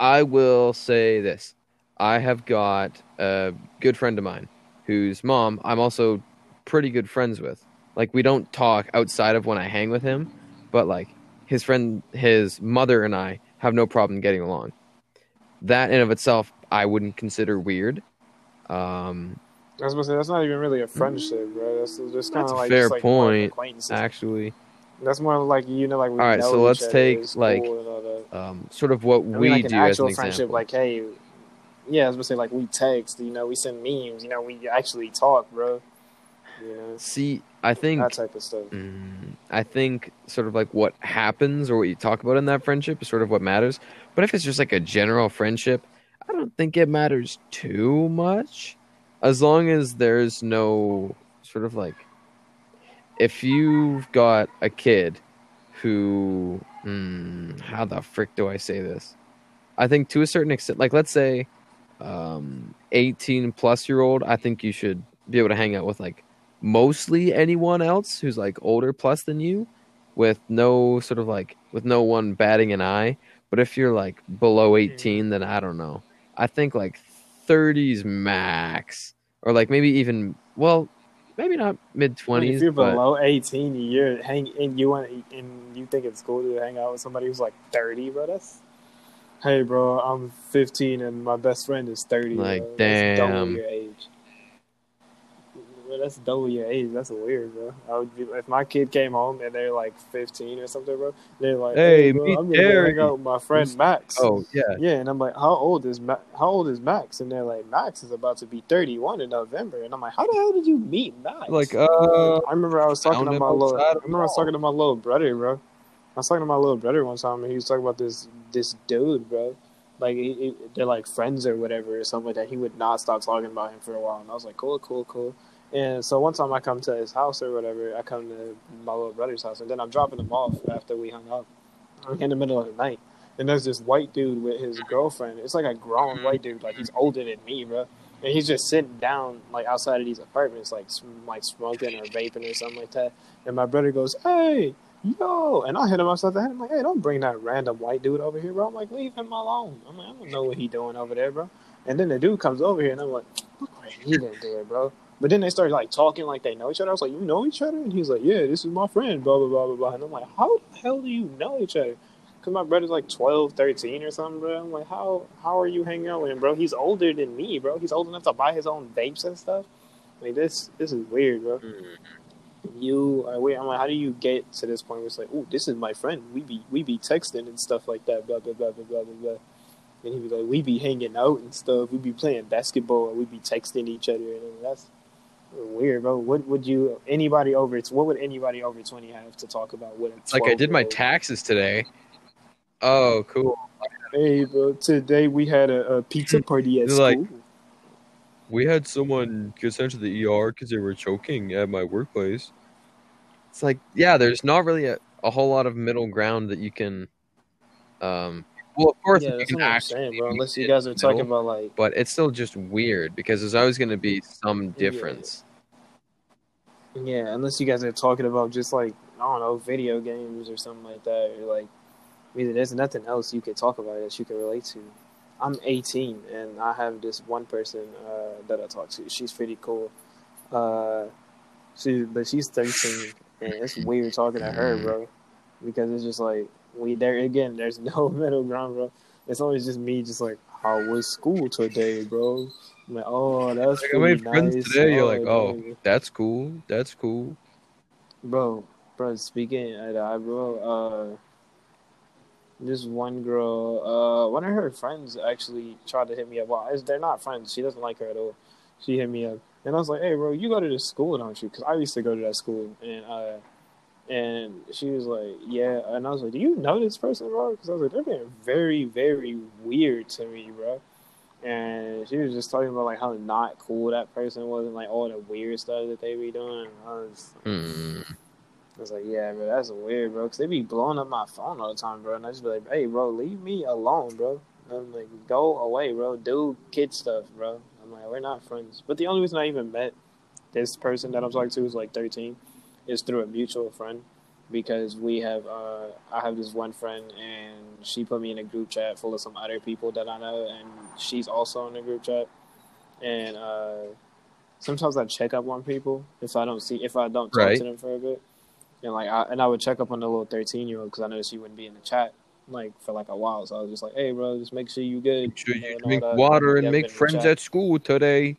I will say this. I have got a good friend of mine whose mom I'm also pretty good friends with. Like, we don't talk outside of when I hang with him, but, like, his friend, his mother and I have no problem getting along. That in of itself, I wouldn't consider weird. Um, I was going to say, that's not even really a friendship, bro. That's just kind of like... That's a fair like point, actually. That's more like, you know, like... We all right, know so let's take, like, um, sort of what I mean, we like do as an example. An actual friendship, like, hey... Yeah, I was gonna say, like, we text, you know, we send memes, you know, we actually talk, bro. Yeah. See, I think... That type of stuff. Mm, I think sort of, like, what happens or what you talk about in that friendship is sort of what matters. But if it's just, like, a general friendship, I don't think it matters too much. As long as there's no sort of, like... If you've got a kid who... Mm, how the frick do I say this? I think to a certain extent... Like, let's say... Um, eighteen plus year old, I think you should be able to hang out with like mostly anyone else who's like older plus than you, with no sort of like with no one batting an eye. But if you're like below eighteen, then I don't know. I think like thirties max, or like maybe even well, maybe not mid twenties. If you're but... below eighteen, you're hang and you want and you think it's cool to hang out with somebody who's like thirty, bro. That's hey, bro, I'm fifteen and my best friend is thirty. Like, bro. Damn. That's double your age. Bro, that's double your age. That's weird, bro. I would be, if my kid came home and they're like fifteen or something, bro, they're like, hey, hey bro, me I'm going to hang out with my friend Max. Oh, yeah. Yeah, and I'm like, how old is Ma- How old is Max? And they're like, Max is about to be thirty-one in November. And I'm like, how the hell did you meet Max? Like, uh, I remember I was talking to my little, I remember I was talking to my little brother, bro. I was talking to my little brother one time, and he was talking about this this dude, bro. Like, he, he, they're, like, friends or whatever or something like that. He would not stop talking about him for a while. And I was like, cool, cool, cool. And so one time I come to his house or whatever. I come to my little brother's house, and then I'm dropping him off after we hung up. I'm in the middle of the night. And there's this white dude with his girlfriend. It's like a grown white dude. Like, he's older than me, bro. And he's just sitting down, like, outside of these apartments, like, sm- like smoking or vaping or something like that. And my brother goes, hey. Yo, and I hit him upside the head. I'm like, hey, don't bring that random white dude over here, bro. I'm like, leave him alone. I'm like, I don't know what he doing over there, bro. And then the dude comes over here, and I'm like, look what he didn't do it, bro. But then they started, like, talking like they know each other. I was like, you know each other? And he's like, yeah, this is my friend, blah, blah, blah, blah, blah. And I'm like, how the hell do you know each other? Because my brother's like twelve, thirteen or something, bro. I'm like, how how are you hanging out with him, bro? He's older than me, bro. He's old enough to buy his own vapes and stuff. Like, this this is weird, bro. Mm-hmm. You are weird. I'm like, how do you get to this point where it's like, oh, this is my friend. We be we be texting and stuff like that, blah, blah, blah, blah, blah, blah, blah. And he was like, we be hanging out and stuff. We be playing basketball. And we be texting each other. And that's weird, bro. What would you, anybody over, what would anybody over twenty have to talk about? With a like, I did my taxes today. Oh, cool. Hey, bro, today we had a, a pizza party at school. Like, we had someone get sent to the E R because they were choking at my workplace. It's like, yeah, there's not really a, a whole lot of middle ground that you can, um, well, of course, yeah, that's what I'm saying, bro. Unless you guys are talking about like, but it's still just weird because there's always going to be some difference. Yeah. yeah, unless you guys are talking about just like I don't know, video games or something like that, or like, I mean, there's nothing else you can talk about that you can relate to. I'm eighteen and I have this one person uh, that I talk to. She's pretty cool. Uh, she, but she's thirteen, and it's weird talking to her, bro, because it's just like. We there again. There's no middle ground, bro. It's always just me, just like, how was school today, bro? I'm like, oh, that's like, pretty nice. Friends today, you're like, oh, bro. That's cool. That's cool, bro. Bro, speaking, at I bro. Uh, this one girl, uh, one of her friends actually tried to hit me up. Well, they're not friends. She doesn't like her at all. She hit me up, and I was like, hey, bro, you go to this school, don't you? Because I used to go to that school, and uh. And she was like, yeah. And I was like, do you know this person, bro? Because I was like, they're being very, very weird to me, bro. And she was just talking about, like, how not cool that person was and, like, all the weird stuff that they be doing. I was, mm. I was like, yeah, bro, that's weird, bro. Because they be blowing up my phone all the time, bro. And I just be like, hey, bro, leave me alone, bro. And I'm like, go away, bro. Do kid stuff, bro. I'm like, we're not friends. But the only reason I even met this person that I'm talking to is, like, thirteen. Is through a mutual friend because we have, uh, I have this one friend and she put me in a group chat full of some other people that I know and she's also in a group chat. And uh, sometimes I check up on people if I don't see, if I don't talk right. to them for a bit. And like, I, and I would check up on the little thirteen year old because I noticed she wouldn't be in the chat like for like a while. So I was just like, hey bro, just make sure you good. Make sure you, you know, drink water and make friends at school today.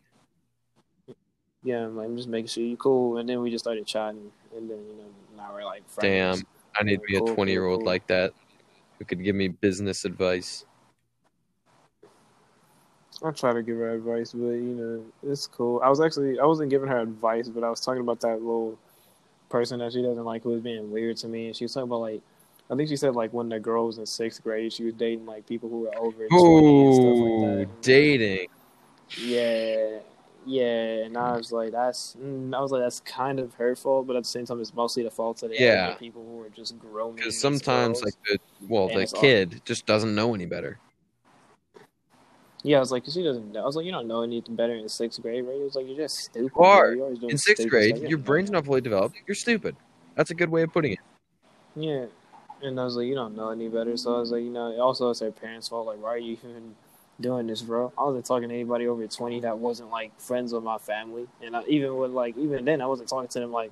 Yeah, I'm like, just making sure you're cool. And then we just started chatting. And then, you know, now we're like friends. Damn, I need to be cool, a twenty-year-old cool. like that who could give me business advice. I try to give her advice, but, you know, it's cool. I was actually, I wasn't giving her advice, but I was talking about that little person that she doesn't like who was being weird to me. And she was talking about, like, I think she said, like, when the girl was in sixth grade, she was dating, like, people who were over oh, and stuff like that. Dating. Yeah. Yeah, and I was like, that's, I was like, that's kind of her fault, but at the same time, it's mostly the fault of the yeah. other people who are just grown. Because sometimes, like, the well, the kid awful. Just doesn't know any better. Yeah, I was like, she doesn't know. I was like, you don't know anything better in sixth grade, right? It was like, you're just stupid. You are. You're doing in sixth grade, like, your brain's not fully developed. You're stupid. That's a good way of putting it. Yeah, and I was like, you don't know any better. So I was like, you know, also it's their parents' fault. Like, why are you even doing this, bro? I wasn't talking to anybody over twenty that wasn't like friends with my family, and I, even with like even then, I wasn't talking to them like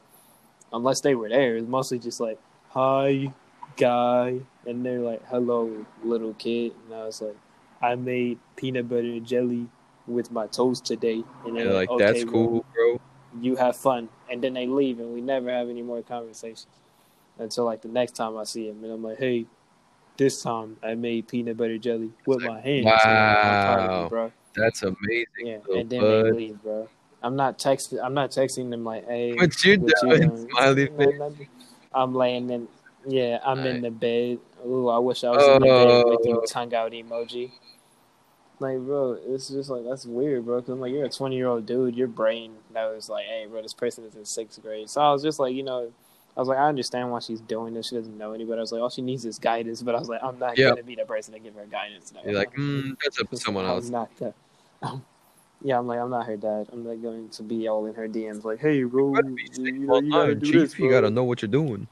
unless they were there. It was mostly just like hi, guy, and they're like hello, little kid, and I was like, I made peanut butter and jelly with my toast today, and they're yeah, like, like okay, that's cool, bro. You have fun, and then they leave, and we never have any more conversations until like the next time I see him, and I'm like, hey. This time, I made peanut butter jelly with my hands. Wow, me, bro. That's amazing. Yeah, so and then bud. They leave, bro. I'm not texting. I'm not texting them like, "Hey, what you doing, smiley face?" I'm laying in. Yeah, I'm right. in the bed. Ooh, I wish I was oh. in the bed with your tongue out emoji. Like, bro, it's just like that's weird, bro. Because I'm like, you're a twenty year old dude. Your brain knows, like, hey, bro, this person is in sixth grade. So I was just like, you know. I was like, I understand why she's doing this. She doesn't know anybody. I was like, all she needs is guidance. But I was like, I'm not yep. going to be the person to give her guidance. No. You're like, mm, that's up to someone else. I'm not the, um, yeah, I'm like, I'm not her dad. I'm not going to be all in her D Ms. Like, hey, bro, you, you, know, you got to do this, bro. You got to know what you're doing.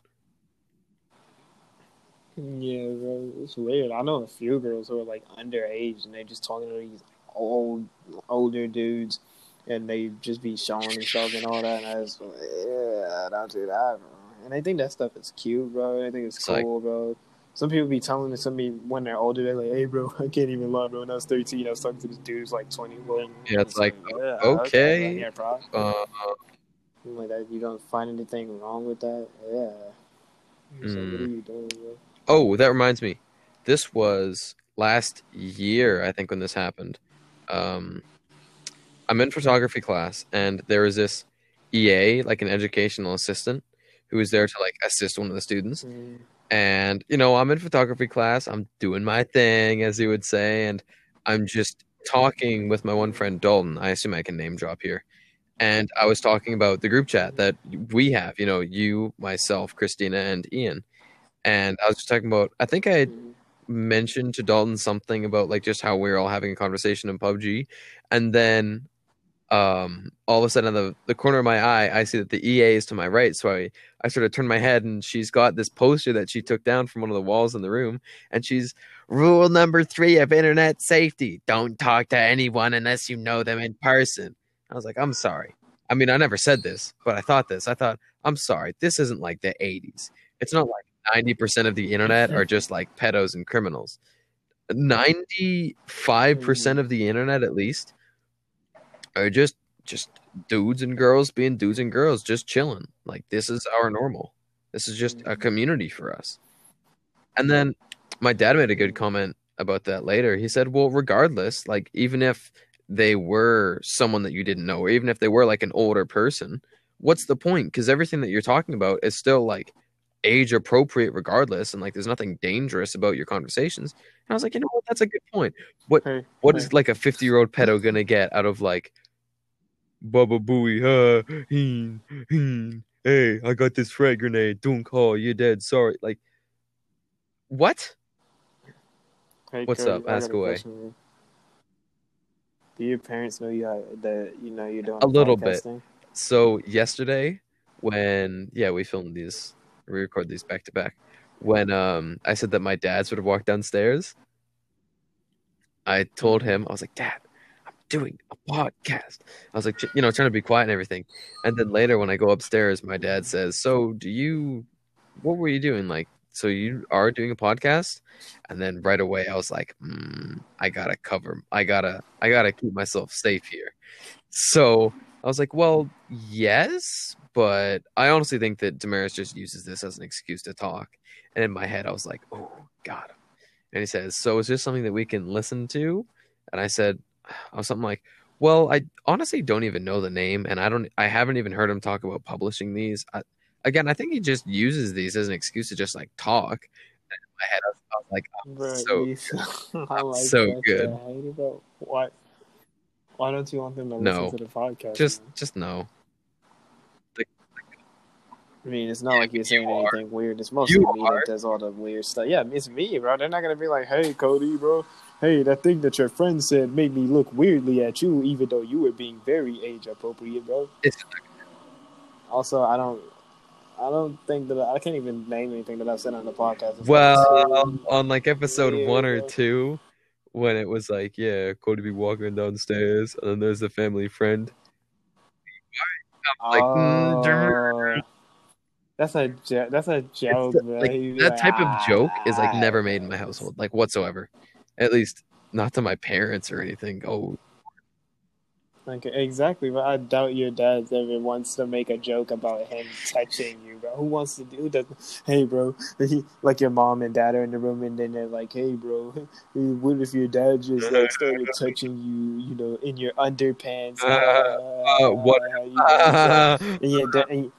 Yeah, bro. It's weird. I know a few girls who are, like, underage. And they're just talking to these old, older dudes. And they just be showing themselves and all that. And I was like, yeah, don't do that, bro. And I think that stuff is cute, bro. I think it's, it's cool, like, bro. Some people be telling somebody when they're older, they're like, hey, bro, I can't even lie, bro. When I was thirteen, I was talking to this dude who's like twenty. Well, yeah, it's like, like yeah, okay. okay. Yeah, probably. Uh, like that. You don't find anything wrong with that? Yeah. Mm. So what are you doing, bro? Oh, that reminds me. This was last year, I think, when this happened. Um, I'm in photography class, and there was this E A, like an educational assistant, who was there to like assist one of the students. Mm. And, you know, I'm in photography class. I'm doing my thing, as you would say. And I'm just talking with my one friend, Dalton. I assume I can name drop here. And I was talking about the group chat that we have, you know, you, myself, Christina, and Ian. And I was just talking about, I think I had mentioned to Dalton something about, like, just how we were all having a conversation in P U B G. And then um, all of a sudden, on the, the corner of my eye, I see that the E A is to my right. So I... I sort of turned my head, and she's got this poster that she took down from one of the walls in the room, and she's rule number three of internet safety: don't talk to anyone unless you know them in person. I was like, I'm sorry. I mean, I never said this, but I thought this. I thought, I'm sorry. This isn't like the eighties. It's not like ninety percent of the internet are just like pedos and criminals. ninety-five percent of the internet, at least, are just just dudes and girls being dudes and girls, just chilling. Like, this is our normal. This is just a community for us. And then my dad made a good comment about that later. He said, well, regardless, like, even if they were someone that you didn't know, or even if they were like an older person, what's the point? Because everything that you're talking about is still like age appropriate regardless, and like there's nothing dangerous about your conversations. And I was like, you know what, that's a good point. What hey, what hey. is like a fifty-year-old pedo gonna get out of like Bubba Booey, huh? Heen, heen. Hey, I got this frag grenade. Don't call. You're dead. Sorry. Like, what? Hey, What's Cody, up? I Ask away. Question, do your parents know you have, that you know you're doing a little podcasting? bit? So yesterday, when yeah, we filmed these, we record these back to back. When um, I said that my dad sort of walked downstairs, I told him, I was like, Dad, doing a podcast. I was like, you know, trying to be quiet and everything. And then later when I go upstairs, my dad says, so do you, what were you doing? Like, so you are doing a podcast? And then right away I was like, mm, I gotta cover, I gotta, I gotta keep myself safe here. So I was like, well, yes, but I honestly think that Demarius just uses this as an excuse to talk. And in my head, I was like, oh, got him. And he says, so is this something that we can listen to? And I said, or something like, well, I honestly don't even know the name, and I don't, I haven't even heard him talk about publishing these. I, again, I think he just uses these as an excuse to just like talk. And in my head, I was, I was like, oh, Bro, so, I like so that. good. About, why, why don't you want them to listen no, to the podcast? Just, man? just no. Like, like, I mean, it's not yeah, like you're saying you anything are. weird. It's mostly you me are. that does all the weird stuff. Yeah, it's me, bro. They're not gonna be like, hey, Cody, bro. Hey, that thing that your friend said made me look weirdly at you, even though you were being very age appropriate, bro. It's also, I don't, I don't think that I, I can't even name anything that I've said on the podcast. It's well, like, um, on like episode yeah, one or bro. two, when it was like, yeah, Cody be walking downstairs, and then there's the family friend. I'm like, uh, mm, that's a jo- that's a joke, bro. Like, that like, type ah, of joke is like never made in my household, like whatsoever. At least not to my parents or anything. Oh, okay, exactly. But I doubt your dad ever wants to make a joke about him touching you, bro. Who wants to do that? Hey, bro. He, like your mom and dad are in the room, and then they're like, "Hey, bro, what if your dad just like started touching you? You know, in your underpants." Uh, uh, uh, what? You uh, and your dad, and,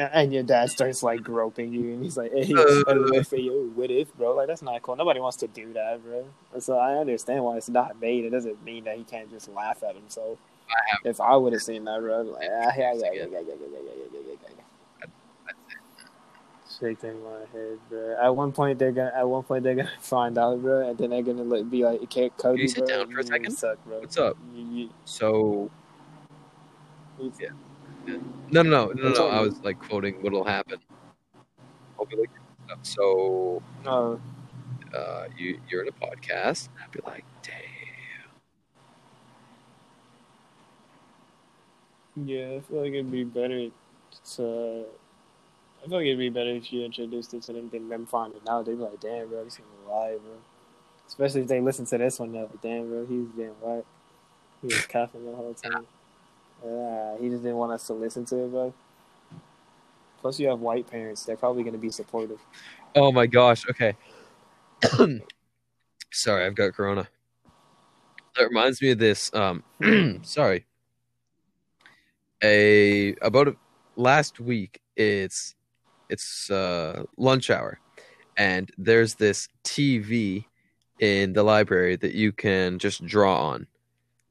and your dad starts like groping you, and he's like, "Hey, what if, bro? Like, that's not cool. Nobody wants to do that, bro." And so I understand why it's not made. It doesn't mean that he can't just laugh at himself. I if I would have seen that, bro, like, yeah, yeah, yeah, yeah, yeah, yeah, yeah, yeah, yeah. Shaking my head, bro. At one point they're gonna, at one point they're gonna find out, bro, and then they're gonna like, be like, "Can't Cody, you sit bro, down for a second? Suck, bro. What's up?" You, you, so, yeah. No, no, no, no, no. I was like quoting what'll happen. So, no. uh, you you're in a podcast. And I'd be like, damn. Yeah, I feel like it'd be better to I feel like it'd be better if you introduced it to them than them finding out. They'd be like, damn, bro, these people lie, bro. Especially if they listen to this one, they're like, damn, bro, he was being white. He was coughing the whole time. Uh, he just didn't want us to listen to it, bro. Plus, you have white parents. They're probably going to be supportive. Oh, my gosh. Okay. Sorry, I've got Corona. That reminds me of this. Um, sorry. A about a, last week, it's it's uh, lunch hour, and there's this T V in the library that you can just draw on.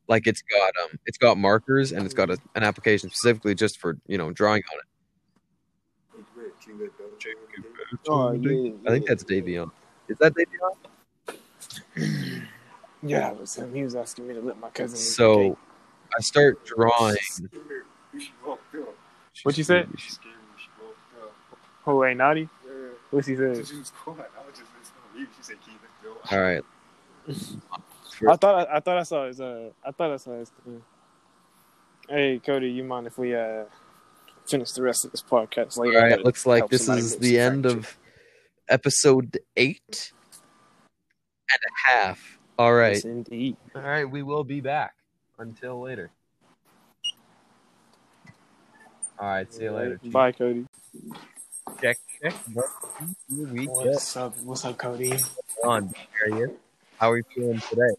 Like it's got um, it's got markers and it's got a, an application specifically just for you know drawing on it. Oh, yeah, I think that's Davion. Is that Davion? Yeah, it was him. He was asking me to let my cousin. So I start drawing. What you said? Oh, ain't naughty? What's he saying? All right. I thought I, I thought I saw his. Uh, I thought I saw his. Uh, hey, Cody, you mind if we uh, finish the rest of this podcast later? All right. It looks like this is the end of episode eight and a half. All right. Yes, indeed. All right. We will be back. Until later. All right. See you later. Bye, Cody. Check. Check. What's up? What's up, Cody? On. How are you? How are you feeling today?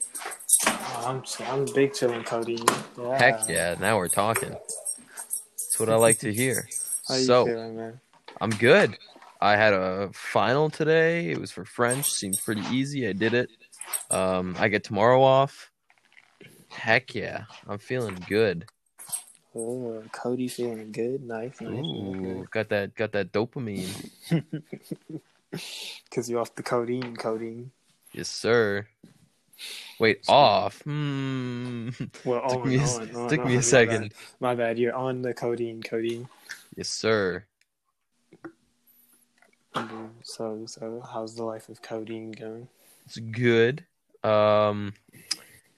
Oh, I'm I'm big chilling, Cody. Yeah. Heck yeah! Now we're talking. That's what I like to hear. How you so, feeling, man? I'm good. I had a final today. It was for French. Seemed pretty easy. I did it. Um, I get tomorrow off. Heck yeah! I'm feeling good. Oh, Cody feeling good. Nice. nice. Ooh, got that got that dopamine. Cause you're off the codeine, codeine. Yes, sir. Wait, so, off. Hmm. Well, took on, me a, on, on, took on, me a second. Bad. My bad. You're on the codeine, codeine. Yes, sir. So, so how's the life of codeine going? It's good. Um.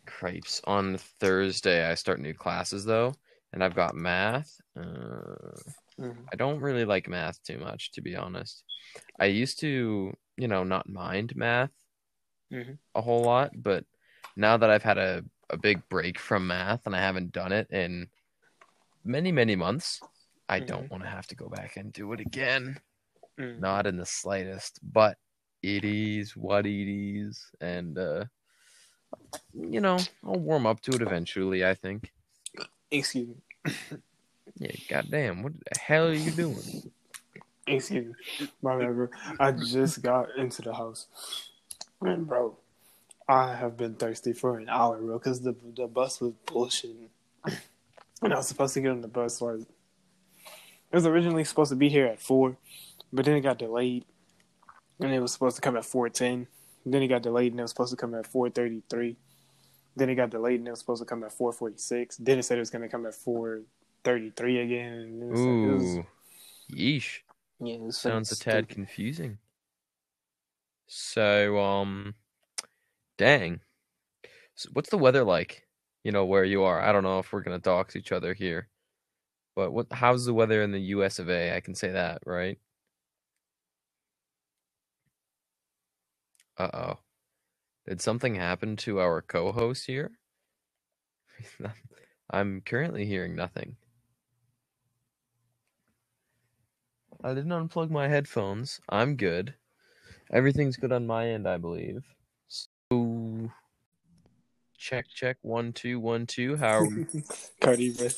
Cripes. On Thursday, I start new classes though, and I've got math. Uh, mm-hmm. I don't really like math too much, to be honest. I used to, you know, not mind math mm-hmm. a whole lot, but now that I've had a, a big break from math and I haven't done it in many, many months, I mm-hmm. don't want to have to go back and do it again. Mm-hmm. Not in the slightest, but it is what it is, and uh, you know, I'll warm up to it eventually, I think. Excuse me. Yeah, goddamn, what the hell are you doing? Excuse me. My bad, bro. I just got into the house. And, bro, I have been thirsty for an hour, bro, because the, the bus was bullshitting. And I was supposed to get on the bus. Like, it was originally supposed to be here at four, but then it got delayed. And it was supposed to come at four ten. Then it got delayed, and it was supposed to come at four thirty-three. Then it got delayed, and it was supposed to come at four forty-six. Then it said it was going to come at four thirty-three again. And it was Ooh. Like, it was... Yeesh. Yeah, it was sounds a tad confusing. So, um... Dang. So what's the weather like, you know, where you are? I don't know if we're going to dox each other here. But what? How's the weather in the U S of A? I can say that, right? Uh-oh. Did something happen to our co-host here? I'm currently hearing nothing. I didn't unplug my headphones. I'm good. Everything's good on my end, I believe. So, check, check. One, two, one, two. How are we? Cody, bro.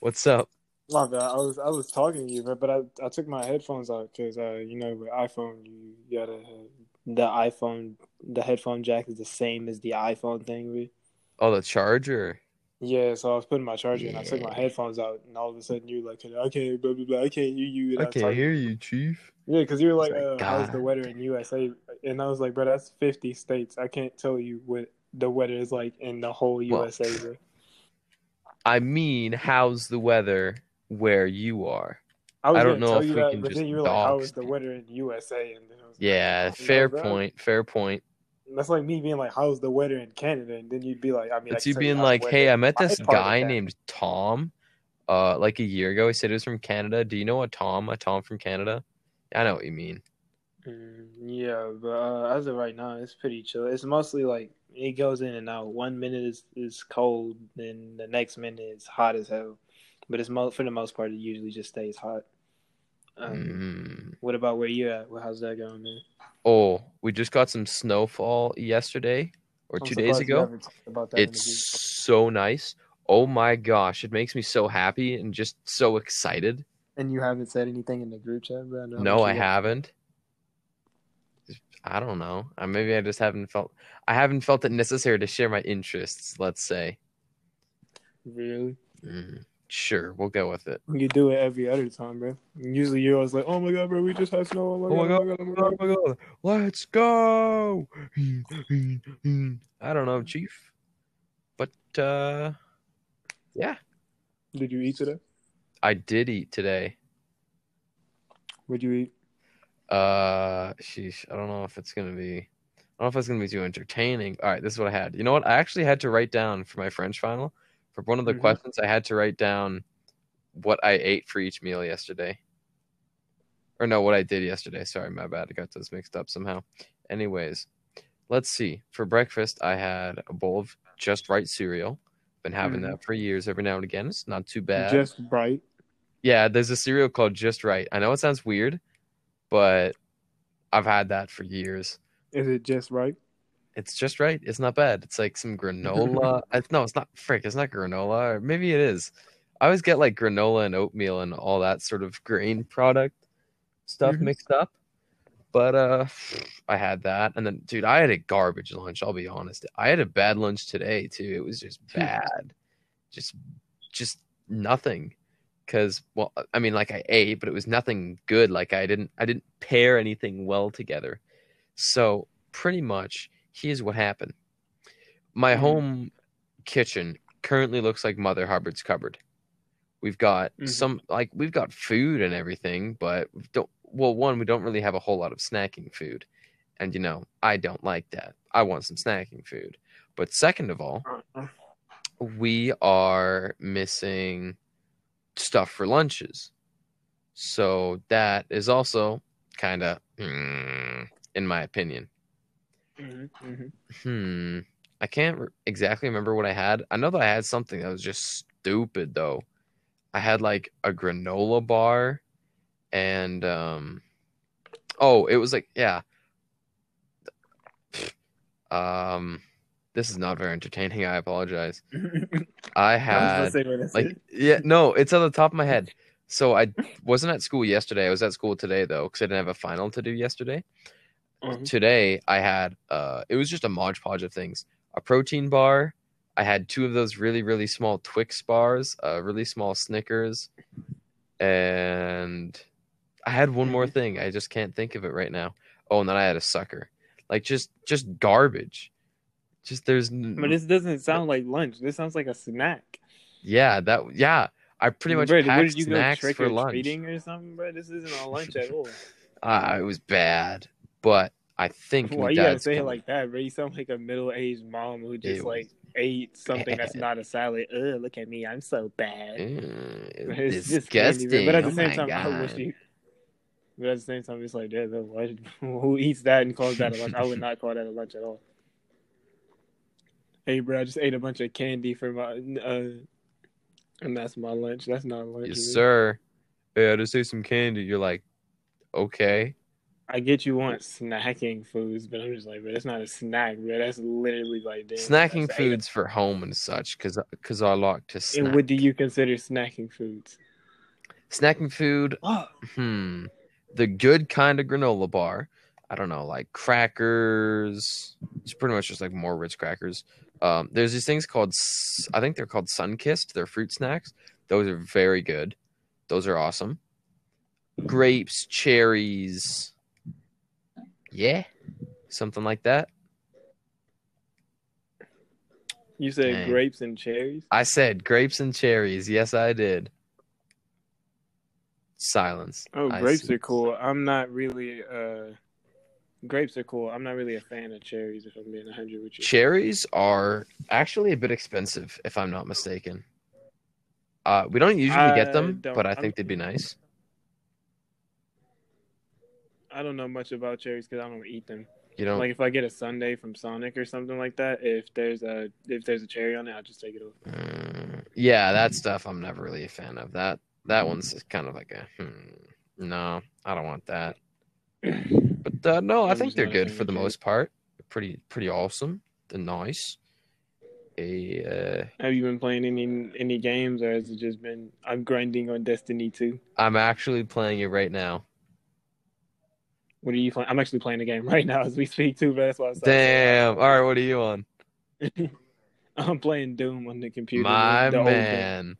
What's up? My bad. I was I was talking to you, but, but I I took my headphones out because uh you know with iPhone you gotta uh, the iPhone the headphone jack is the same as the iPhone thing. Right? Oh, the charger. Yeah, so I was putting my charger yeah. and I took my headphones out, and all of a sudden you're like, I can't blah blah blah, I can't hear you. And I, I can't hear you, Chief. Yeah, because you were like, uh, how's the weather in U S A? And I was like, bro, that's fifty states. I can't tell you what the weather is like in the whole U S A. Well, bro. I mean, how's the weather? Where you are, I, was I don't know tell if you we that, can but just. Then you were like, how is the weather in U S A? And then I was yeah, like, fair know, point, fair point. And that's like me being like, how's the weather in Canada? And then you'd be like, I mean, it's I you being like, hey, I met this guy named Tom. uh, like a year ago. He said it was from Canada. Do you know a Tom? A Tom from Canada? I know what you mean. Mm, yeah, but uh, as of right now, it's pretty chill. It's mostly like it goes in and out. One minute is, is cold, then the next minute it's hot as hell. But it's mo- for the most part, it usually just stays hot. Um, mm. What about where you're at? Well, how's that going, man? Oh, we just got some snowfall yesterday or I'm two days ago. About that it's so nice. Oh my gosh, it makes me so happy and just so excited. And you haven't said anything in the group chat, bro? No, no I haven't. I don't know. Maybe I just haven't felt. I haven't felt it necessary to share my interests. Let's say. Really? Mm, sure, we'll go with it. You do it every other time, bro. Usually you're always like, "Oh my god, bro, we just had snow. Oh my god, oh my god, oh my god, let's go!" I don't know, Chief, but uh, yeah. Did you eat today? I did eat today. What'd you eat? Uh, sheesh. I don't know if it's gonna be. I don't know if it's gonna be too entertaining. All right, this is what I had. You know what? I actually had to write down for my French final. For one of the mm-hmm. questions, I had to write down what I ate for each meal yesterday. Or no, what I did yesterday. Sorry, my bad. I got those mixed up somehow. Anyways, let's see. For breakfast, I had a bowl of Just Right cereal. Been having mm-hmm. that for years. Every now and again, it's not too bad. Just Right. Yeah, there's a cereal called Just Right. I know it sounds weird. But I've had that for years. Is it just right? It's just right. It's not bad. It's like some granola. it's, no, it's not frick. It's not granola. Or maybe it is. I always get like granola and oatmeal and all that sort of grain product stuff mm-hmm. mixed up. But uh, I had that. And then, dude, I had a garbage lunch. I'll be honest. I had a bad lunch today, too. It was just bad. just, just nothing. Because, well, I mean, like I ate, but it was nothing good. Like I didn't, I didn't pair anything well together. So pretty much, here's what happened. My mm-hmm. home kitchen currently looks like Mother Hubbard's cupboard. We've got mm-hmm. some, like we've got food and everything, but we don't. Well, one, we don't really have a whole lot of snacking food, and you know, I don't like that. I want some snacking food. But second of all, we are missing stuff for lunches, so that is also kind of mm, in my opinion mm-hmm. hmm I can't re- exactly remember what I had. I know that I had something that was just stupid though. I had like a granola bar and um oh it was like yeah um this is not very entertaining. I apologize. I had I like, yeah, no, it's on the top of my head. So I wasn't at school yesterday. I was at school today though, because I didn't have a final to do yesterday. Mm-hmm. Today I had, uh, it was just a Mod Podge of things. A protein bar. I had two of those really, really small Twix bars, uh, really small Snickers. And I had one more thing. I just can't think of it right now. Oh, and then I had a sucker. Like just, just garbage. Just there's n- but this doesn't sound like lunch. This sounds like a snack. Yeah, that yeah. I pretty much bro, packed you snacks go for lunch. Treating or something, bro? This isn't a lunch at all. Ah, uh, it was bad, but I think why you gotta say coming. It like that, bro? You sound like a middle-aged mom who just like ate something bad. That's not a salad. Ugh, look at me, I'm so bad. Mm, it's it's disgusting. Just candy, but at the oh same time, God. I wish you. But at the same time, it's like, yeah, bro, why, who eats that and calls that a lunch? I would not call that a lunch at all. Hey, bro, I just ate a bunch of candy for my, uh, and that's my lunch. That's not lunch. Yes, either. Sir. Hey, I just ate some candy. You're like, okay. I get you want snacking foods, but I'm just like, bro, that's not a snack, bro. That's literally like... Damn, snacking foods for home and such, because because I like to snack. And what do you consider snacking foods? Snacking food? Oh. Hmm. The good kind of granola bar. I don't know, like crackers. It's pretty much just like more Ritz crackers. Um, there's these things called, I think they're called Sunkist. They're fruit snacks. Those are very good. Those are awesome. Grapes, cherries. Yeah. Something like that. You said Dang. grapes and cherries? I said grapes and cherries. Yes, I did. Silence. Oh, grapes are cool. I'm not really... Uh... Grapes are cool. I'm not really a fan of cherries, if I'm being one hundred with you. Cherries are actually a bit expensive, if I'm not mistaken. Uh, we don't usually I get them, but I think I'm, they'd be nice. I don't know much about cherries because I don't eat them. You don't like if I get a sundae from Sonic or something like that. If there's a if there's a cherry on it, I'll just take it off. Uh, yeah, that stuff I'm never really a fan of. That that one's kind of like a hmm, no, I don't want that. But uh, no, I think they're good for the most part. Pretty pretty awesome. They're nice. A, uh, Have you been playing any any games, or has it just been I'm grinding on Destiny two? I'm actually playing it right now. What are you playing? I'm actually playing the game right now as we speak too. But that's why I was damn. All right, what are you on? I'm playing Doom on the computer. My the man.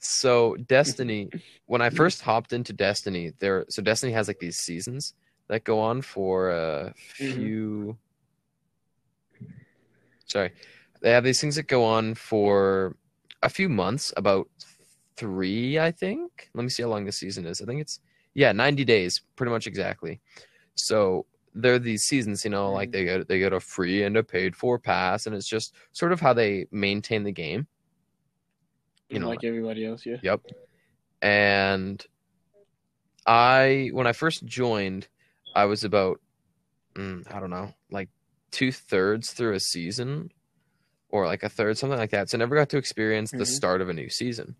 So Destiny, when I first hopped into Destiny, there. So Destiny has like these seasons that go on for a few. Mm-hmm. Sorry. They have these things that go on for a few months, about three, I think. Let me see how long the season is. I think it's, yeah, ninety days, pretty much exactly. So there are these seasons, you know, like they go, they go to a free and a paid-for pass, and it's just sort of how they maintain the game. You know, like everybody else, yeah. Yep. And I, when I first joined, I was about, mm, I don't know, like two-thirds through a season, or like a third, something like that. So I never got to experience the mm-hmm. start of a new season.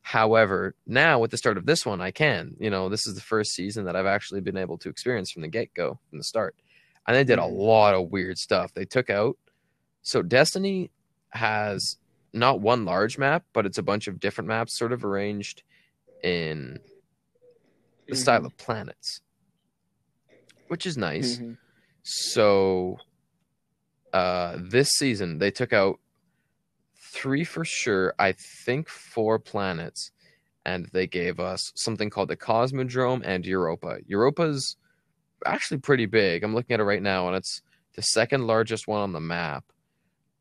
However, now with the start of this one, I can. You know, this is the first season that I've actually been able to experience from the get-go, from the start. And they did a lot of weird stuff. They took out... So Destiny has not one large map, but it's a bunch of different maps sort of arranged in the mm-hmm. style of planets, which is nice. Mm-hmm. So... Uh, this season, they took out three for sure, I think four planets, and they gave us something called the Cosmodrome and Europa. Europa's actually pretty big. I'm looking at it right now, and it's the second largest one on the map.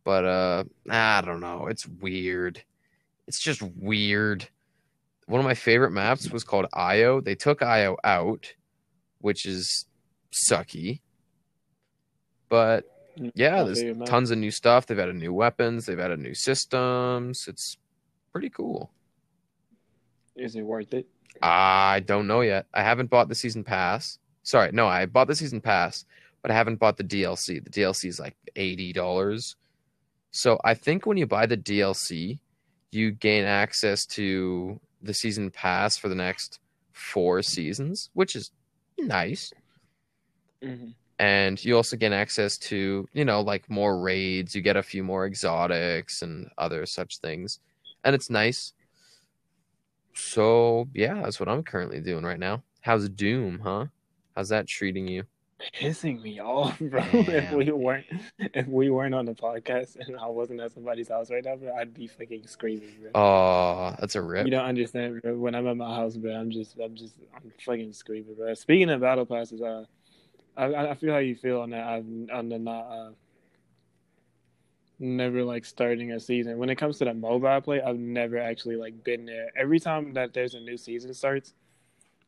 But, uh, I don't know. It's weird. It's just weird. One of my favorite maps was called Io. They took Io out, which is sucky. But... yeah, there's tons of new stuff. They've added new weapons. They've added new systems. It's pretty cool. Is it worth it? I don't know yet. I haven't bought the season pass. Sorry, no, I bought the season pass, but I haven't bought the D L C. The D L C is like eighty dollars. So I think when you buy the D L C, you gain access to the season pass for the next four seasons, which is nice. Mm-hmm. And you also get access to, you know, like more raids. You get a few more exotics and other such things. And it's nice. So, yeah, that's what I'm currently doing right now. How's Doom, huh? How's that treating you? Pissing me off, bro. If we weren't if we weren't on the podcast and I wasn't at somebody's house right now, bro, I'd be fucking screaming, bro. Oh, that's a rip. You don't understand, bro. When I'm at my house, bro, I'm just, I'm just, I'm fucking screaming, bro. Speaking of battle passes, uh, I, I feel how you feel on that. I'm, I'm not uh, never like starting a season. When it comes to the mobile play, I've never actually like been there. Every time that there's a new season starts,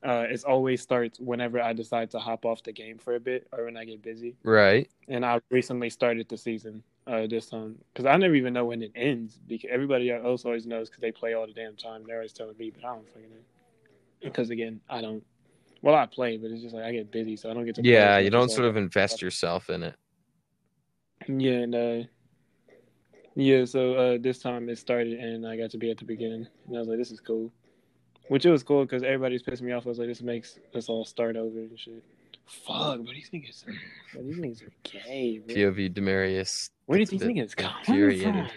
uh, it's always starts whenever I decide to hop off the game for a bit or when I get busy. Right. And I recently started the season uh, this time because I never even know when it ends. Because everybody else always knows because they play all the damn time. They're always telling me, but I don't fucking know. Because again, I don't. Well, I play, but it's just like I get busy, so I don't get to play. Yeah, you don't sort of invest yourself in it. Yeah, and uh, yeah, so uh, this time it started, and I got to be at the beginning, and I was like, "This is cool," which it was cool because everybody's pissing me off. I was like, "This makes us all start over and shit." Fuck, but these niggas, but these niggas are gay. Bro. P O V Demarius. Where did these niggas come from?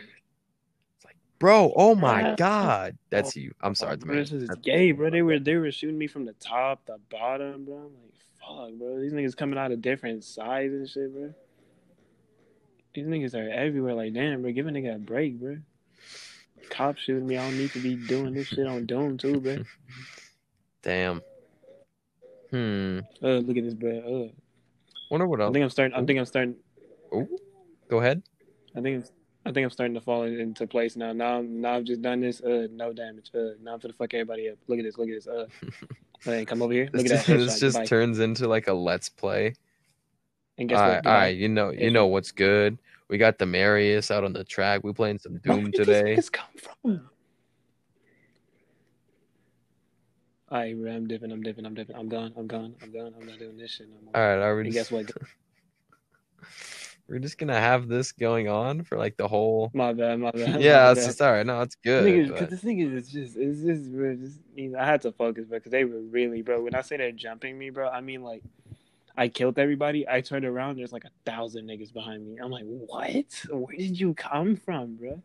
Bro, oh my God, that's you. I'm sorry, man. This is gay, bro. They were they were shooting me from the top, the bottom, bro. I'm like, fuck, bro. These niggas coming out of different sizes and shit, bro. These niggas are everywhere. Like, damn, bro, give a nigga a break, bro. Cops shooting me. I don't need to be doing this shit on Doom too, bro. Damn. Hmm. Uh, look at this, bro. Uh, Wonder what else. I think I'm starting. I think I'm starting. Oh, go ahead. I think. It's... I think I'm starting to fall into place now. Now, now I've just done this. Uh, no damage. Uh, now I'm gonna fuck everybody up. Look at this. Look at this. Uh, hey, come over here. Look this at that. This just Bye. turns into like a let's play. And guess all what? Right, all right, you know, you know what's good. We got Demarius out on the track. We playing some Doom today. Where did this come from? I I'm dipping, I'm dipping, I'm dipping, I'm gone, I'm gone, I'm gone, I'm not doing this shit no more. All right, are we? Just... Guess what? We're just gonna have this going on for like the whole. My bad, my bad. Yeah, it's just all right. No, it's good. Because this, but... this thing is just, it's just, we're just. I had to focus, bro, because they were really, bro. When I say they're jumping me, bro, I mean like, I killed everybody. I turned around, there's like a thousand niggas behind me. I'm like, what? Where did you come from, bro?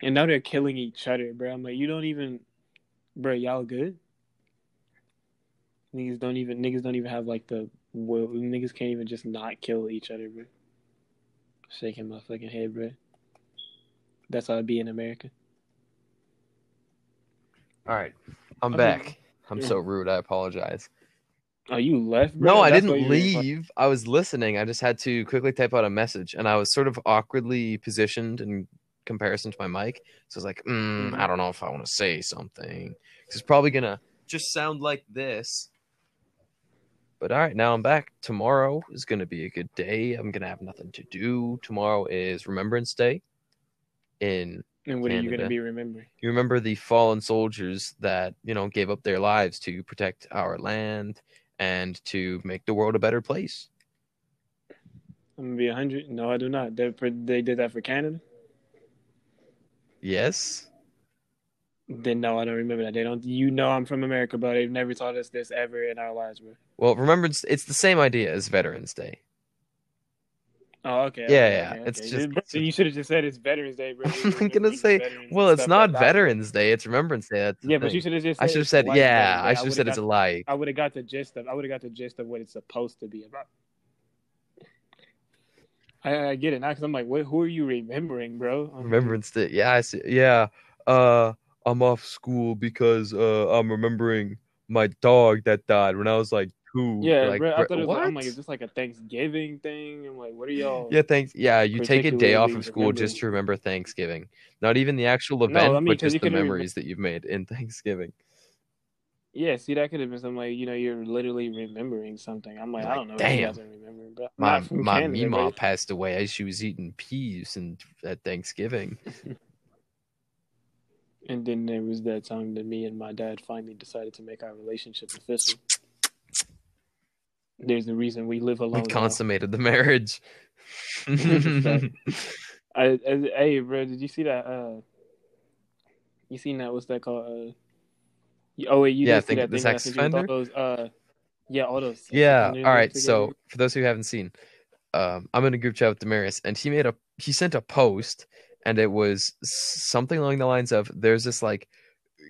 And now they're killing each other, bro. I'm like, you don't even, bro. Y'all good? Niggas don't even, niggas don't even have like the. Well, niggas can't even just not kill each other, bro. Shaking my fucking head, bro. That's how it be in America. All right, I'm okay. back. I'm yeah. so rude. I apologize. Oh, you left, bro? No, That's I didn't leave. I was listening. I just had to quickly type out a message, and I was sort of awkwardly positioned in comparison to my mic. So I was like, mm, I don't know if I want to say something. It's probably going to just sound like this. But all right, now I'm back. Tomorrow is going to be a good day. I'm going to have nothing to do. Tomorrow is Remembrance Day in And what Canada. Are you going to be remembering? You remember the fallen soldiers that, you know, gave up their lives to protect our land and to make the world a better place. I'm going to be one hundred. No, I do not. They they did that for Canada? Yes. Then no, I don't remember that. They don't. You know, I'm from America, but they've never taught us this ever in our lives, bro. Well, remember, it's, it's the same idea as Veterans Day. Oh, okay. Yeah, okay, yeah. Okay, it's okay. just so you should have just said it's Veterans Day, bro. I'm gonna say, well, it's not like Veterans that. Day. It's Remembrance Day. That's yeah, thing. But you should have just. Said I should have said, yeah. Day, I should have said it's a lie. I would have got the gist of. I would have got the gist of what it's supposed to be about. I, I get it now because I'm like, what? Who are you remembering, bro? I'm Remembrance Day. Yeah, I see. Yeah. Uh. I'm off school because uh, I'm remembering my dog that died when I was like two. Yeah, like, I thought it was like, I'm like, is this like a Thanksgiving thing? I'm like, what are y'all? Yeah, thanks. Yeah, you take a day off of school just to remember Thanksgiving. Not even the actual event, no, I mean, but just the memories re- that you've made in Thanksgiving. Yeah, see, that could have been something like, you know, you're literally remembering something. I'm like, like I don't know. Damn. Remember, my my Canada, Mima right? passed away as she was eating peas and at Thanksgiving. And then there was that time that me and my dad finally decided to make our relationship official. There's a reason we live alone. We consummated now. The marriage. I, I, hey, bro, did you see that? Uh, you seen that? What's that called? Uh, oh, wait, you yeah, didn't see that the thing. Sex offender? Those, uh, yeah, all those. Yeah, all right. So for those who haven't seen, um, I'm in a group chat with Demarius, and he made a he sent a post. And it was something along the lines of there's this like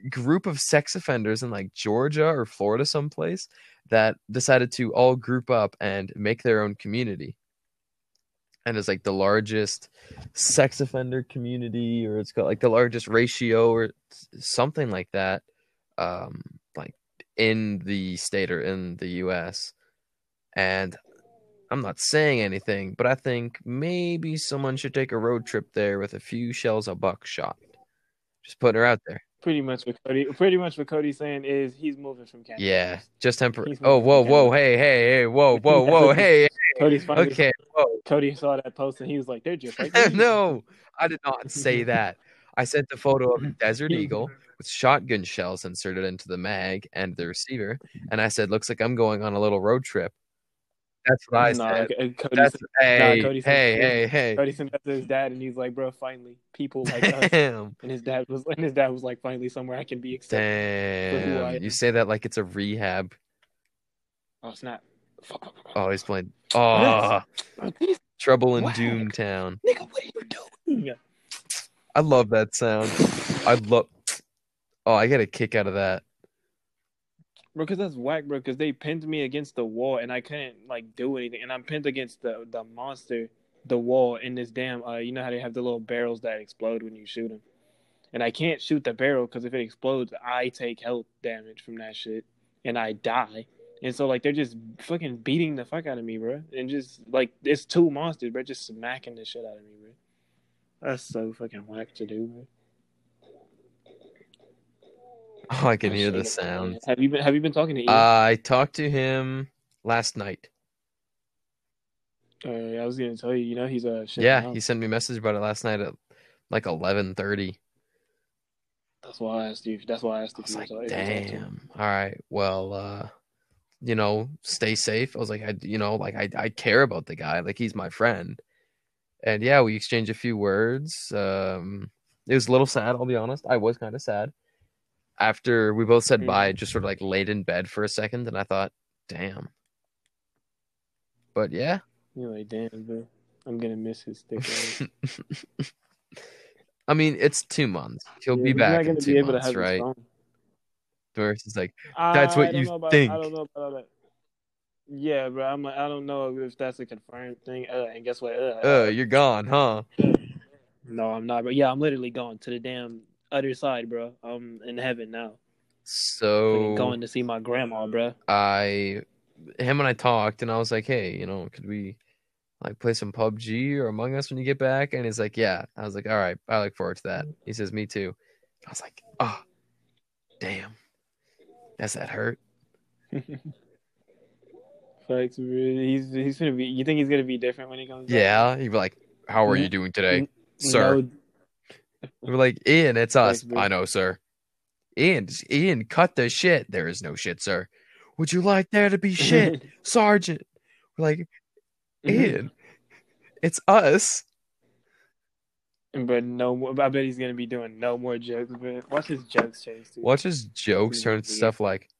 group of sex offenders in like Georgia or Florida someplace that decided to all group up and make their own community. And it's like the largest sex offender community or it's got like the largest ratio or something like that. Um, like in the state or in the U S And I'm not saying anything, but I think maybe someone should take a road trip there with a few shells of buckshot. Just putting her out there. Pretty much what Cody. Pretty much what Cody's saying is he's moving from Canada. Yeah, just temporary. Oh, whoa, whoa, hey, hey, hey, whoa, whoa, whoa, hey. hey. Cody's funny. Okay. Whoa. Cody saw that post and he was like, "They're just like." No, I did not say that. I sent the photo of a Desert Eagle with shotgun shells inserted into the mag and the receiver, and I said, "Looks like I'm going on a little road trip." That's what I nah, said. Cody That's, said hey, nah, Cody sent, hey, hey, hey. Cody sent that to his dad, and he's like, "Bro, finally, people like Damn. us." And his dad was, and his dad was like, "Finally, somewhere I can be accepted." Damn. You say that like it's a rehab. Oh, it's not. Fuck, fuck, fuck. Oh, he's playing. Oh, Trouble in Doomtown. Nigga, what are you doing? I love that sound. I love. Oh, I get a kick out of that. Bro, because that's whack, bro, because they pinned me against the wall, and I couldn't, like, do anything. And I'm pinned against the, the monster, the wall, in this damn, uh, you know how they have the little barrels that explode when you shoot them? And I can't shoot the barrel, because if it explodes, I take health damage from that shit, and I die. And so, like, they're just fucking beating the fuck out of me, bro. And just, like, it's two monsters, bro, just smacking the shit out of me, bro. That's so fucking whack to do, bro. Oh, I can hear the sound. Have you been Have you been talking to Ian? Uh, I talked to him last night. Uh, I was gonna tell you. You know, he's a uh, shit. Yeah, he sent me a message about it last night at like eleven thirty. The That's why I asked you. That's why I asked I was you. Like, so damn. All right. Well, uh, you know, stay safe. I was like, I, you know, like I, I care about the guy. Like he's my friend. And yeah, we exchanged a few words. Um, it was a little sad. I'll be honest. I was kind of sad. After we both said mm-hmm. bye, just sort of like laid in bed for a second. And I thought, damn. But yeah. You're like, damn, bro. I'm going to miss his thick ass. I mean, it's two months. He'll yeah, be back in two be able months, to have right? Demarius is like, that's I what you about, think. I don't know about that. Yeah, bro. I'm like, I don't know if that's a confirmed thing. Uh, and guess what? Uh, uh, you're gone, huh? No, I'm not, bro. Yeah, I'm literally gone to the damn other side, bro. I'm in heaven now. So I'm going to see my grandma, bro. I, him and I talked, and I was like, hey, you know, could we like play some P U B G or Among Us when you get back? And he's like, yeah. I was like, all right, I look forward to that. He says, me too. I was like, oh, damn. Does that hurt? Facts. He's he's gonna be. You think he's gonna be different when he comes back? Yeah, he'd be like, how are you doing today, sir? We're like, Ian, it's us. I know, sir. Ian, Ian, cut the shit. There is no shit, sir. Would you like there to be shit, Sergeant? We're like, Ian, it's us. But no more. I bet he's gonna be doing no more jokes. But watch his jokes change. Dude. Watch his jokes turn into stuff like,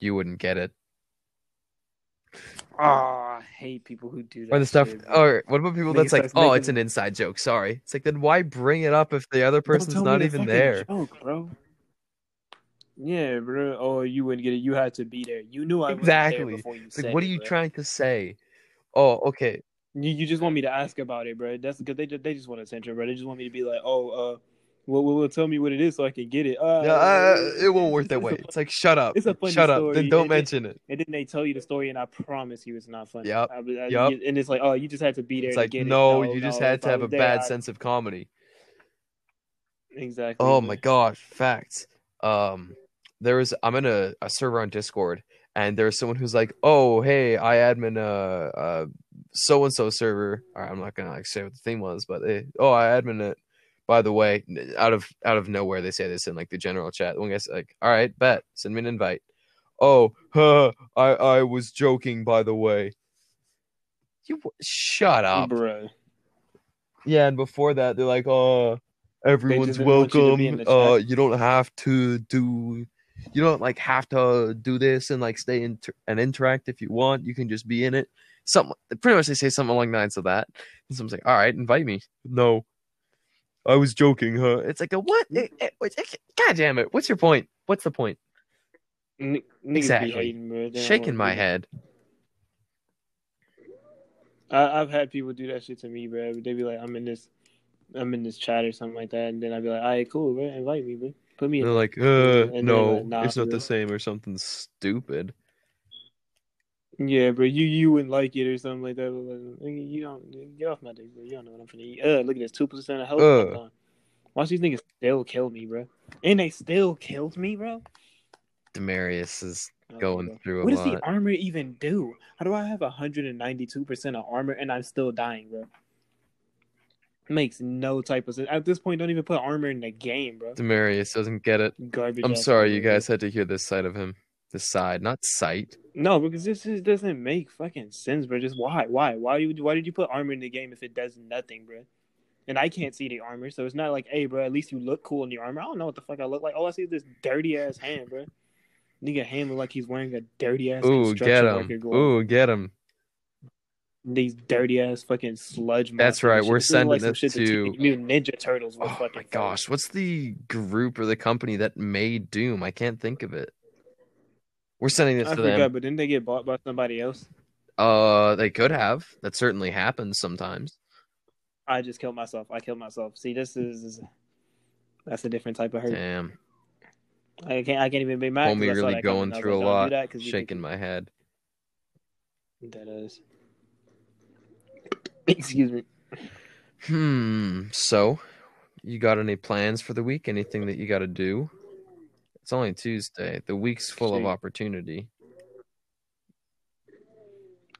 you wouldn't get it. Oh, I hate people who do that. Or the stuff. Shit, or what about people that's like, oh, making... it's an inside joke. Sorry. It's like, then why bring it up if the other person's not even there? Joke, bro. Yeah, bro. Oh, you wouldn't get it. You had to be there. You knew I exactly. wasn't there before you it's said like, what are you it, trying to say? Oh, okay. You you just want me to ask about it, bro. That's because they just they just want to censor, bro. They just want me to be like, oh, uh, well, well, tell me what it is so I can get it. Uh, yeah, uh it won't work that way. It's like, shut up. It's a funny shut story. Up. Then don't and mention then, it. And then they tell you the story, and I promise you, it's not funny. Yep. I, I, yep. And it's like, oh, you just had to be there. It's to like, get no, it. no, you just no, had to have a there, bad I... sense of comedy. Exactly. Oh my gosh, facts. Um, there is. I'm in a, a server on Discord. And there's someone who's like, oh, hey, I admin uh, uh, so-and-so server. All right, I'm not going to like say what the thing was, but they, oh, I admin it. By the way, out of out of nowhere, they say this in like the general chat. One guy's like, all right, bet. Send me an invite. Oh, huh, I, I was joking, by the way. You shut up. Bro. Yeah, and before that, they're like, oh, everyone's welcome. You, uh, you don't have to do... You don't like have to do this and like stay inter- and interact if you want. You can just be in it. Something pretty much they say something along the lines of that. And someone's like, "All right, invite me." No, I was joking, huh? It's like a what? It, it, it, it, God damn it! What's your point? What's the point? N- exactly. Hating, shaking my head. I- I've had people do that shit to me, bro. They be like, "I'm in this, I'm in this chat or something like that," and then I'd be like, "All right, cool, bro. Invite me, bro." Put me they're in. Like, uh, and no, like, nah, it's not bro. The same or something stupid. Yeah, bro, you, you wouldn't like it or something like that. Like, you don't get off my dick, bro. You don't know what I'm finna eat. Uh, look at this, two percent of health. Uh. Watch these niggas still kill me, bro. And they still killed me, bro. Demarius is oh, going bro. Through a what lot. What does the armor even do? How do I have one hundred ninety-two percent of armor and I'm still dying, bro? Makes no type of sense. At this point, don't even put armor in the game, bro. Demarius doesn't get it. Garbage. I'm sorry, you guys had to hear this side of him. This side, not sight. No, because this just doesn't make fucking sense, bro. Just why? Why? Why you? Why did you put armor in the game if it does nothing, bro? And I can't see the armor, so it's not like, hey, bro, at least you look cool in the armor. I don't know what the fuck I look like. All I see is this dirty-ass hand, bro. Nigga hand look like he's wearing a dirty-ass Ooh, get him. Ooh, get him. These dirty ass fucking sludge. That's right. We're sending this to new Ninja Turtles. Oh my gosh, what's the group or the company that made Doom? I can't think of it. We're sending this to them. But didn't they get bought by somebody else? Uh, they could have. That certainly happens sometimes. I just killed myself. I killed myself. See, this is, is that's a different type of hurt. Damn. I can't. I can't even be mad. Homie really going through a lot. Shaking my head. That is. Excuse me. Hmm. So, you got any plans for the week? Anything that you got to do? It's only Tuesday. The week's full of opportunity.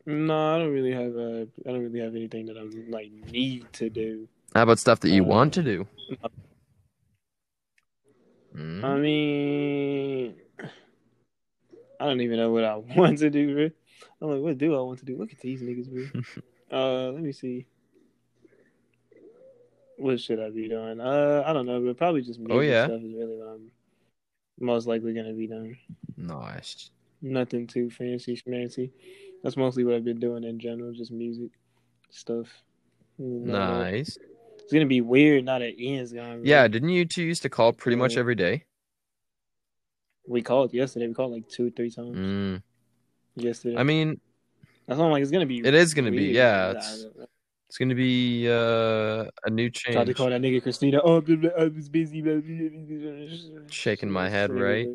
No, I don't really have a. I don't really have anything that I like need to do. How about stuff that you uh, want to do? No. Mm-hmm. I mean, I don't even know what I want to do, bro. I'm like, what do I want to do? Look at these niggas, bro. uh, let me see. What should I be doing? Uh, I don't know, but probably just music oh, yeah. stuff is really what I'm most likely going to be doing. Nice. Nothing too fancy schmancy. That's mostly what I've been doing in general, just music stuff. You know, nice. It's going to be weird now that Ian's gone. Bro. Yeah, didn't you two used to call pretty yeah. much every day? We called yesterday. We called like two, three times. Mm. Yesterday. I mean, that's why I'm like, it's going to be It is going to be, yeah. It's, it's going to be uh, a new change. Tried to call that nigga Christina. Oh, I was busy. Shaking my head, right?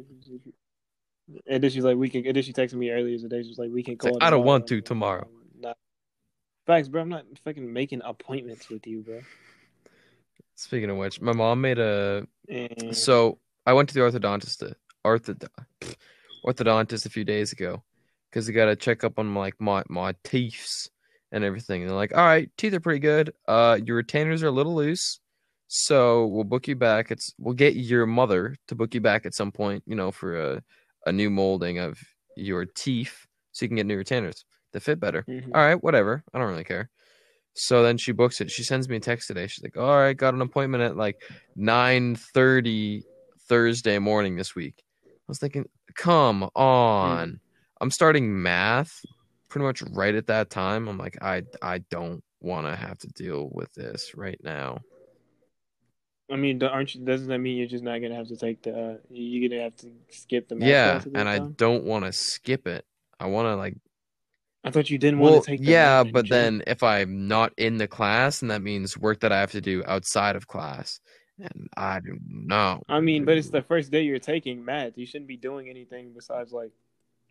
And then she's like, we can. And then she texted me earlier today. She was like, we can call. Like, I don't want to tomorrow. Nah. Facts, bro. I'm not fucking making appointments with you, bro. Speaking of which, my mom made a. And... So I went to the orthodontist, ortho, orthodontist a few days ago because they got a checkup on like my my teeth and everything. And they're like, all right, teeth are pretty good. Uh, your retainers are a little loose. So we'll book you back. It's we'll get your mother to book you back at some point, you know, for a, a new molding of your teeth so you can get new retainers that fit better. Mm-hmm. All right, whatever. I don't really care. So then she books it. She sends me a text today. She's like, all right, got an appointment at like nine thirty Thursday morning this week. I was thinking, come on. Mm-hmm. I'm starting math pretty much right at that time. I'm like, I I don't want to have to deal with this right now. I mean, aren't you, doesn't that mean you're just not going to have to take the, uh, you're going to have to skip the math yeah, class? Yeah, and I time? don't want to skip it. I want to like. I thought you didn't well, want to take the yeah, but then gym. If I'm not in the class, then that means work that I have to do outside of class. And I don't know. I mean, but it's the first day you're taking math. You shouldn't be doing anything besides like,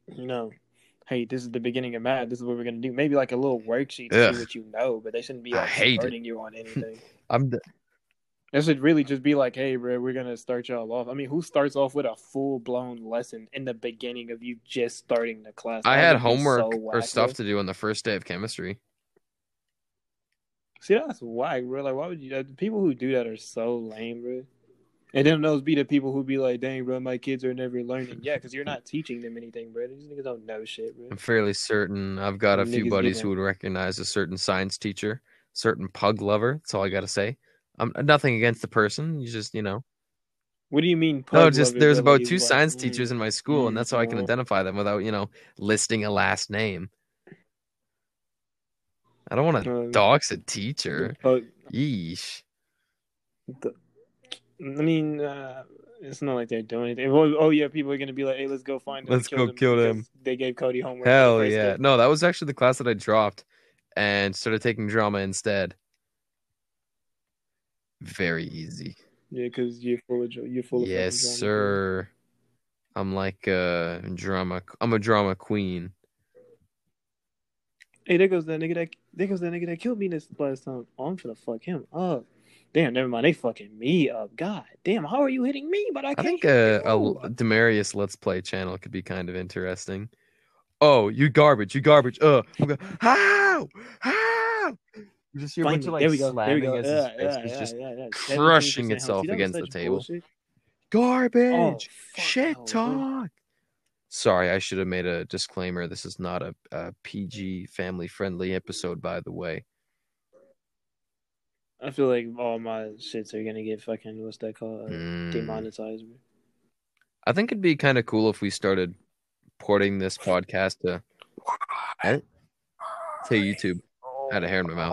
you know. Hey, this is the beginning of math. This is what we're going to do. Maybe like a little worksheet to Ugh. see what you know, but they shouldn't be like hurting you on anything. I'm the... That should really just be like, hey, bro, we're going to start y'all off. I mean, who starts off with a full-blown lesson in the beginning of you just starting the class? I that had homework so or stuff to do on the first day of chemistry. See, that's whack, bro. Like, why would you... People who do that are so lame, bro. And then those be the people who be like, dang, bro, my kids are never learning. Yeah, because you're not teaching them anything, bro. These niggas don't know shit, bro. I'm fairly certain I've got a few buddies who would recognize a certain science teacher, certain pug lover. That's all I got to say. I'm nothing against the person. You just, you know. What do you mean pug lover? No, just there's about two science teachers in my school, and that's how I can identify them without, you know, listing a last name. I don't want to dox a teacher. Yeesh. I mean, uh, it's not like they're doing anything. Oh, oh yeah, people are going to be like, hey, let's go find them. Let's go kill them. They gave Cody homework. Hell yeah. No, that was actually the class that I dropped and started taking drama instead. Very easy. Yeah, because you're full of you're full of Yes, drama. sir. I'm like a drama. I'm a drama queen. Hey, there goes that nigga that there goes that nigga that killed me this last time. Oh, I'm gonna fuck him up. Damn, never mind. They fucking me up. God damn, how are you hitting me? But I can't. I think a, a Demarius Let's Play channel could be kind of interesting. Oh, you garbage! You garbage! Uh, how? How? You just hear a bunch of like slamming as yeah, yeah, it's yeah, just yeah, yeah. crushing itself against the table. Bullshit. Garbage, oh, shit hell, talk. Dude. Sorry, I should have made a disclaimer. This is not a, a P G family-friendly episode, by the way. I feel like all my shits are gonna get fucking what's that called? Uh, mm. Demonetized. I think it'd be kind of cool if we started porting this podcast to to YouTube. I had a hair in my mouth.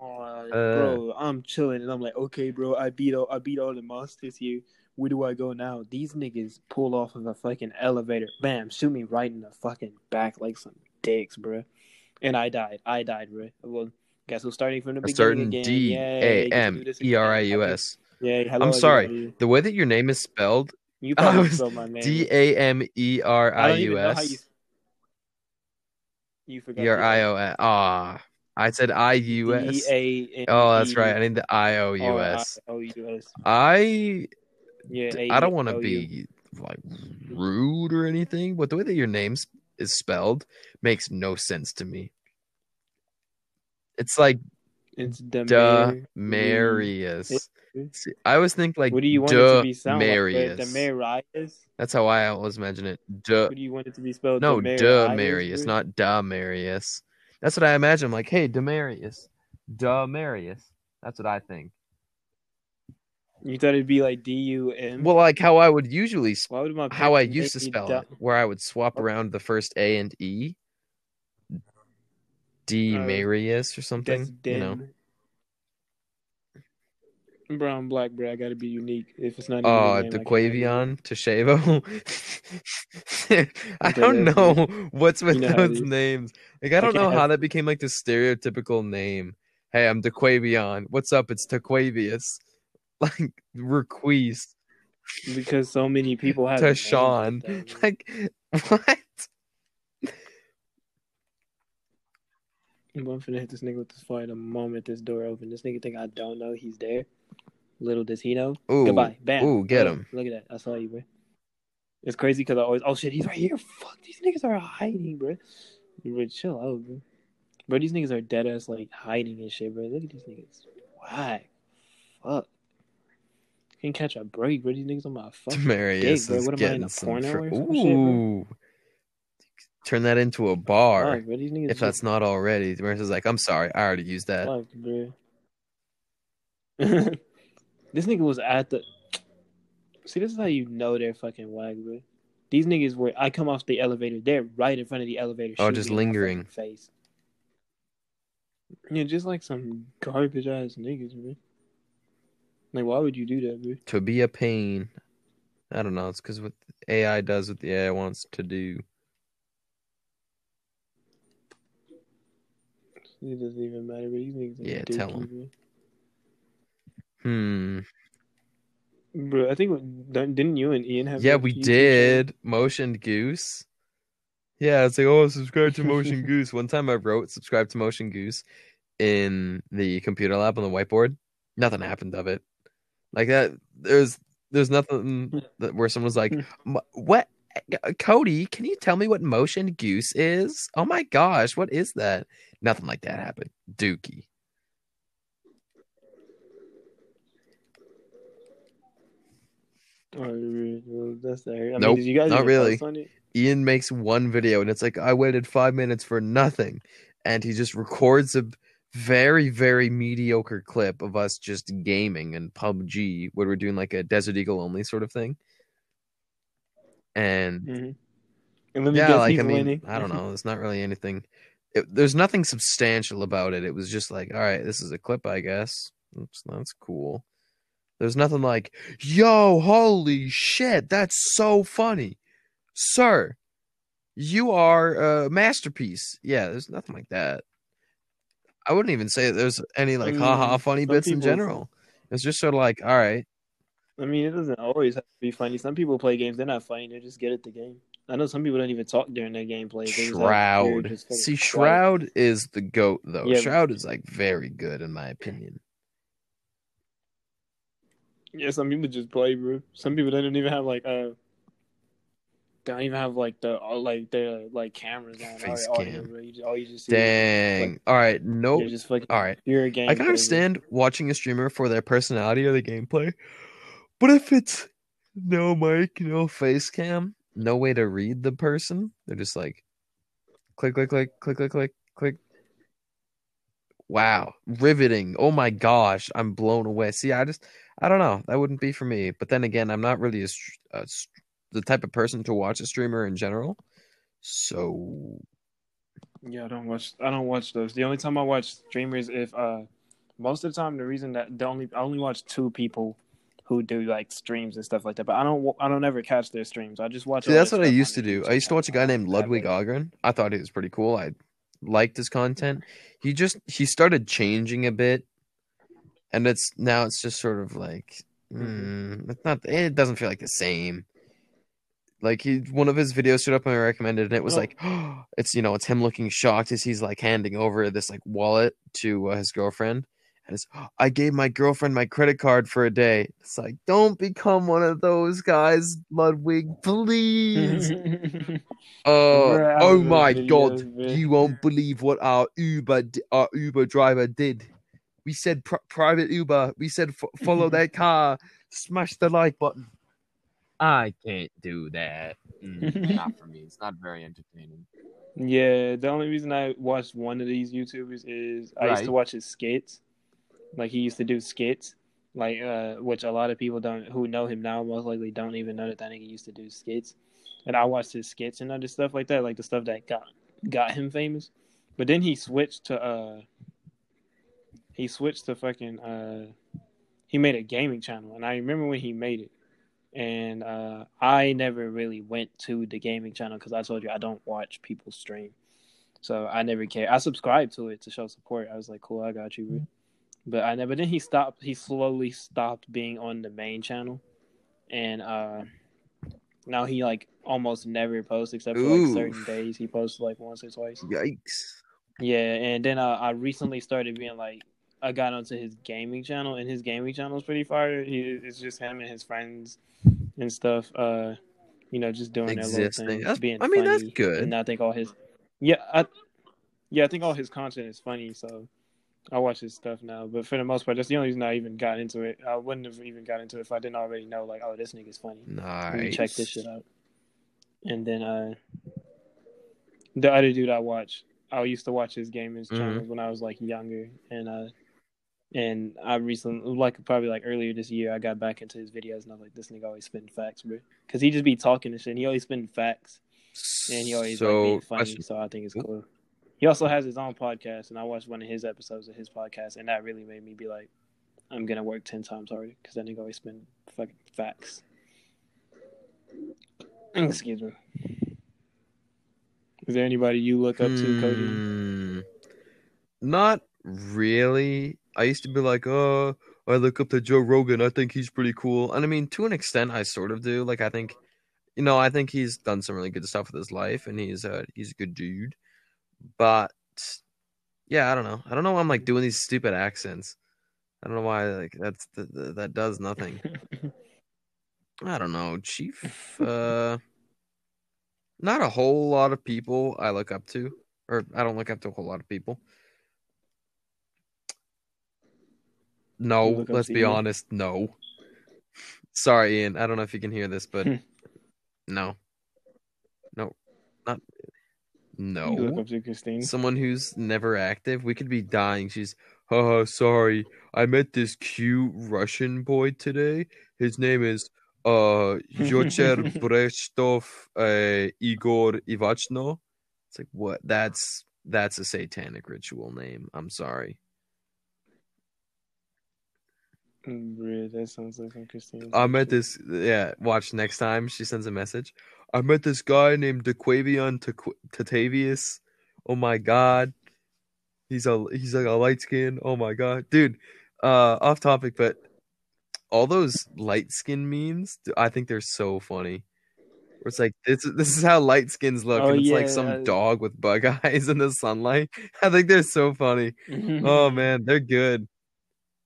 Oh, uh, bro, I'm chilling and I'm like, okay, bro, I beat all I beat all the monsters here. Where do I go now? These niggas pull off of a fucking elevator. Bam, shoot me right in the fucking back like some dicks, bro. And I died. I died, bro. Well, guess we're starting from the beginning again. D A M E R I U S. Yeah, hello, I'm sorry. Everybody. The way that your name is spelled, you probably spelled my name. D A M E R I U S. You forgot. Your I O S. Ah, I said I U S. Oh, that's right. I need the I O U S. I. Yeah. I don't want to be like rude or anything, but the way that your name is spelled makes no sense to me. It's like it's Demarius. Demarius. See, I always think like what do you want it to be sound Demarius. Like? Demarius. That's how I always imagine it. De- what do you want it to be spelled? No, Demarius, not Demarius. That's what I imagine. I'm like, hey, Demarius, Demarius. That's what I think. You thought it'd be like D U M. Well, like how I would usually, sp- Why would my how I used to spell da- it, where I would swap okay. around the first A and E. Demarius or something, that's you know. Bro, I'm black, bro. I gotta be unique. If it's not, oh, uh, DeQuavion to Shavo. I don't know what's with you know those names. Like, I don't I know how that became like the stereotypical name. Hey, I'm DeQuavion. What's up? It's DeQuavius. Like Requees. Because so many people have Tashawn. Like what? I'm gonna hit this nigga with this fly the moment this door open. This nigga think I don't know he's there. Little does he know. Ooh, goodbye. Bam. Ooh, get him. Look at that. I saw you, bro. It's crazy because I always... Oh, shit, he's right here. Fuck, these niggas are hiding, bro. Bro, chill out, bro. Bro, these niggas are dead-ass, like, hiding and shit, bro. Look at these niggas. Why? Fuck. Can't catch a break, bro. These niggas on my fucking Demarius dick, bro. What am I, in a porno fr- or some shit, bro? Turn that into a bar. Fuck, bro, if just... that's not already. Demarius is like, I'm sorry. I already used that. Fuck, bro. This nigga was at the... See, this is how you know they're fucking wag, bro. These niggas were... I come off the elevator. They're right in front of the elevator. Oh, just lingering. Face. Yeah, just like some garbage-ass niggas, bro. Like, why would you do that, bro? To be a pain. I don't know. It's because what A I does what the A I wants to do. It doesn't even matter, bro. These niggas are yeah, dookie, tell him. Bro. Hmm. Bro, I think didn't you and Ian have? Yeah, we did. Motion Goose. Yeah, it's like oh, subscribe to Motion Goose. One time I wrote subscribe to Motion Goose in the computer lab on the whiteboard. Nothing happened of it. Like that, there's there's nothing that where someone's like, what? Cody, can you tell me what Motion Goose is? Oh my gosh, what is that? Nothing like that happened. Dookie. Oh, that's the area. I nope, mean, you guys not really. Ian makes one video, and it's like, I waited five minutes for nothing. And he just records a very, very mediocre clip of us just gaming and P U B G, where we're doing like a Desert Eagle only sort of thing. And, mm-hmm. and let me yeah, guess like, he's I mean, winning. I don't know. There's not really anything. It, there's nothing substantial about it. It was just like, all right, this is a clip, I guess. Oops, that's cool. There's nothing like, yo, holy shit, that's so funny. Sir, you are a masterpiece. Yeah, there's nothing like that. I wouldn't even say that there's any, like, I mean, ha-ha funny bits people... in general. It's just sort of like, all right. I mean, it doesn't always have to be funny. Some people play games, they're not funny. They just get at the game. I know some people don't even talk during their gameplay. Shroud. Like, See, Shroud quiet. Is the GOAT, though. Yeah, Shroud but... is, like, very good, in my opinion. Yeah, some people just play, bro. Some people they don't even have like uh, they don't even have like the like their like cameras on. Face all, cam. All, bro. You just, all you just see dang. Like, all right, nope. You're just like all right. You're a game. I can player. Understand watching a streamer for their personality or the gameplay, but if it's no mic, no face cam, no way to read the person, they're just like, click, click, click, click, click, click, click. Wow, riveting. Oh my gosh, I'm blown away. See, I just. I don't know. That wouldn't be for me. But then again, I'm not really a, a, the type of person to watch a streamer in general. So, yeah, I don't watch. I don't watch those. The only time I watch streamers, if uh, most of the time, the reason that the only I only watch two people who do like streams and stuff like that. But I don't. I don't ever catch their streams. I just watch. See, that's what I used to do. I used to watch a guy named Ludwig Ahgren. I thought he was pretty cool. I liked his content. He just he started changing a bit. And it's now it's just sort of like mm, it's not it doesn't feel like the same. Like he one of his videos showed up and I recommended, and it was oh. like oh, it's you know it's him looking shocked as he's like handing over this like wallet to uh, his girlfriend, and it's oh, I gave my girlfriend my credit card for a day. It's like don't become one of those guys, Ludwig, please. uh, oh my videos, God, man. You won't believe what our Uber di- our Uber driver did. We said pr- private Uber. We said f- follow that car. Smash the like button. I can't do that. Mm, not for me. It's not very entertaining. Yeah, the only reason I watched one of these YouTubers is I right. used to watch his skits. Like, he used to do skits, like uh, which a lot of people don't who know him now most likely don't even know that that nigga used to do skits. And I watched his skits and other stuff like that, like the stuff that got got him famous. But then he switched to uh, he switched to fucking uh, he made a gaming channel, and I remember when he made it. And uh, I never really went to the gaming channel because I told you I don't watch people stream, so I never cared. I subscribed to it to show support. I was like, "Cool, I got you," bro. But I never. Then he stopped. He slowly stopped being on the main channel, and uh, now he like almost never posts except for like, certain days. He posts like once or twice. Yikes! Yeah, and then uh, I recently started being like. I got onto his gaming channel, and his gaming channel is pretty fire. He, it's just him and his friends and stuff. Uh, you know, just doing Existing. their little thing. Being I mean, funny. That's good. And I think all his, yeah, I, yeah, I think all his content is funny. So I watch his stuff now. But for the most part, that's the only reason I even got into it. I wouldn't have even got into it if I didn't already know, like, oh, this nigga's funny. Nice. Let me check this shit out. And then uh, the other dude I watch, I used to watch his gaming mm-hmm. channels when I was like younger, and uh. And I recently, like probably like earlier this year, I got back into his videos, and I was like, this nigga always spitting facts, bro. Because he just be talking and shit, and he always spitting facts. And he always so, like, being funny, I should... so I think it's cool. He also has his own podcast, and I watched one of his episodes of his podcast, and that really made me be like, I'm going to work ten times harder, because that nigga always spitting fucking facts. Excuse me. Is there anybody you look up hmm, to, Cody? Not really. I used to be like, oh, I look up to Joe Rogan. I think he's pretty cool. And I mean, to an extent, I sort of do. Like, I think, you know, I think he's done some really good stuff with his life, and he's a, he's a good dude. But, yeah, I don't know. I don't know why I'm, like, doing these stupid accents. I don't know why, like, that's the, the, that does nothing. I don't know, Chief. Uh, not a whole lot of people I look up to. Or I don't look up to a whole lot of people. No, let's be Ian. honest. No. Sorry, Ian. I don't know if you can hear this, but no. No. Not no. You look up to Christine. Someone who's never active. We could be dying. She's, oh, sorry. I met this cute Russian boy today. His name is uh Yocher Breshtov uh, Igor Ivachno. It's like, what? That's that's a satanic ritual name. I'm sorry. That sounds like Christine. I met this. Yeah, watch next time she sends a message. I met this guy named DeQuavion Tatavius. Oh my god, he's a he's like a light skin. Oh my god, dude. Uh, off topic, but all those light skin memes, I think they're so funny. Where it's like this this is how light skins look, oh, and it's yeah, like some I... dog with bug eyes in the sunlight. I think they're so funny. Oh man, they're good.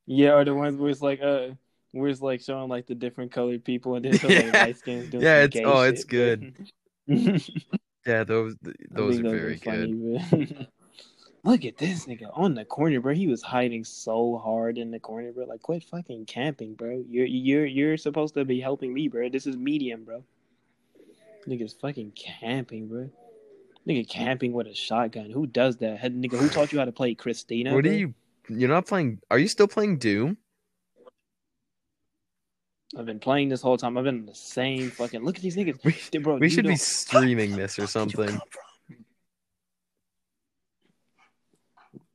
Yeah, or the ones where it's like uh, where it's like showing like the different colored people and then showing yeah. like light skins doing yeah, it's, oh, shit, it's good. yeah, those those are those very are funny, good. Look at this nigga on the corner, bro. He was hiding so hard in the corner, bro. Like, quit fucking camping, bro. You're you're you're supposed to be helping me, bro. This is medium, bro. Nigga's fucking camping, bro. Nigga camping with a shotgun. Who does that? Nigga, who taught you how to play Christina? What bro? do you? You're not playing... Are you still playing Doom? I've been playing this whole time. I've been in the same fucking... Look at these niggas. We, Dude, bro, we should don't... be streaming this or something.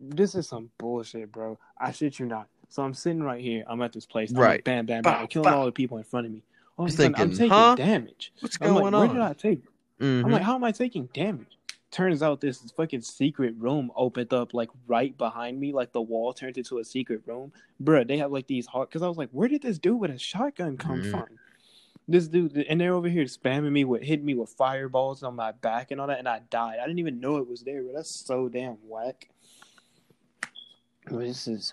This is some bullshit, bro. I shit you not. So I'm sitting right here. I'm at this place. I'm right. Like, bam, bam, bam. Bah, I'm killing bah. all the people in front of me. All of a sudden, thinking, I'm taking huh? damage. What's I'm going like, on? Where did I take... Mm-hmm. I'm like, how am I taking damage? Turns out this fucking secret room opened up, like, right behind me. Like, the wall turned into a secret room. Bruh, they have, like, these hard... Because I was like, where did this dude with a shotgun come mm. from? This dude... And they're over here spamming me with... Hitting me with fireballs on my back and all that. And I died. I didn't even know it was there, bro. That's so damn whack. This is...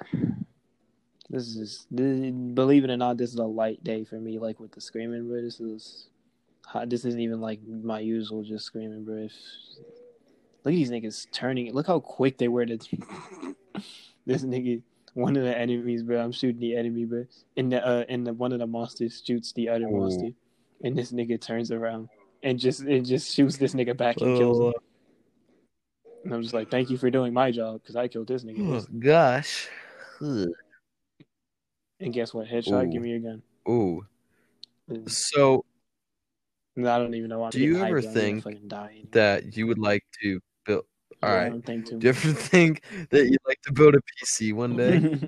This is... This, believe it or not, this is a light day for me. Like, with the screaming, bro. This is... This isn't even, like, my usual just screaming, bro. If... Look at these niggas turning. Look how quick they were to... this nigga one of the enemies, bro. I'm shooting the enemy, bro. And the uh, and the one of the monsters shoots the other Ooh. monster, and this nigga turns around and just and just shoots this nigga back and oh. kills him. And I'm just like, thank you for doing my job because I killed this nigga. Oh, gosh. Ugh. And guess what? Headshot, Ooh. give me a gun. Ooh. So. No, I don't even know. I'm do you ever think anyway. that you would like to build? All yeah, right. Think do you ever think that you'd like to build a P C one day?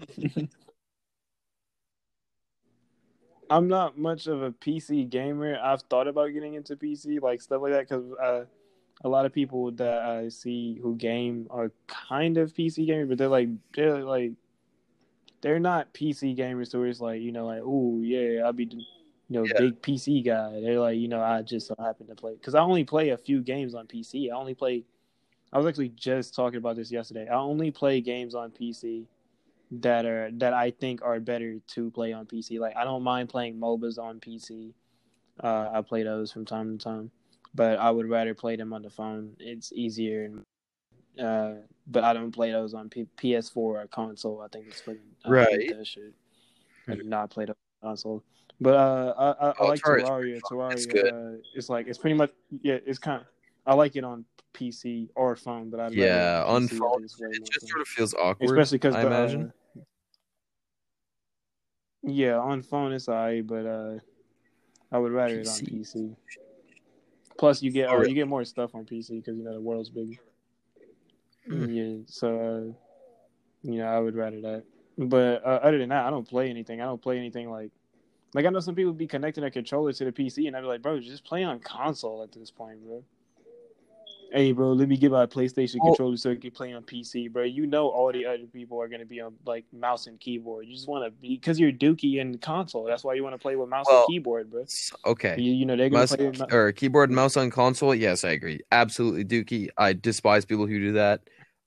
I'm not much of a P C gamer. I've thought about getting into P C, like stuff like that, because uh, a lot of people that I see who game are kind of P C gamers, but they're like they're like they're not P C gamers. So it's like you know, like oh yeah, I'll be. You know, yeah. big P C guy. They're like, you know, I just so happen to play. Because I only play a few games on P C. I only play... I was actually just talking about this yesterday. I only play games on P C that are that I think are better to play on P C. Like, I don't mind playing MOBAs on P C. Uh, I play those from time to time. But I would rather play them on the phone. It's easier. Uh, but I don't play those on P- PS4 or console. I think it's fucking... Right. I hate that shit. I do not play those on console. But uh, I I, oh, I like Terraria. Terraria, it's, uh, it's like it's pretty much yeah. It's kind of I like it on P C or phone, but I yeah it on, on phone it just fun. Sort of feels awkward, especially because I the, imagine. Uh, yeah, on phone it's alright, but uh, I would rather P C. It on P C. Plus, you get oh, you get more stuff on P C because you know the world's bigger. Mm-hmm. Yeah, so uh, you know I would rather that. But uh, other than that, I don't play anything. I don't play anything like. Like, I know some people be connecting a controller to the P C, and I'd be like, bro, just play on console at this point, bro. Hey, bro, let me get my PlayStation oh. controller so I can play on P C, bro. You know all the other people are going to be on, like, mouse and keyboard. You just want to be... Because you're dookie in console. That's why you want to play with mouse well, and keyboard, bro. Okay. You, you know, they're going to play... With... Or keyboard, mouse on console? Yes, I agree. Absolutely dookie. I despise people who do that.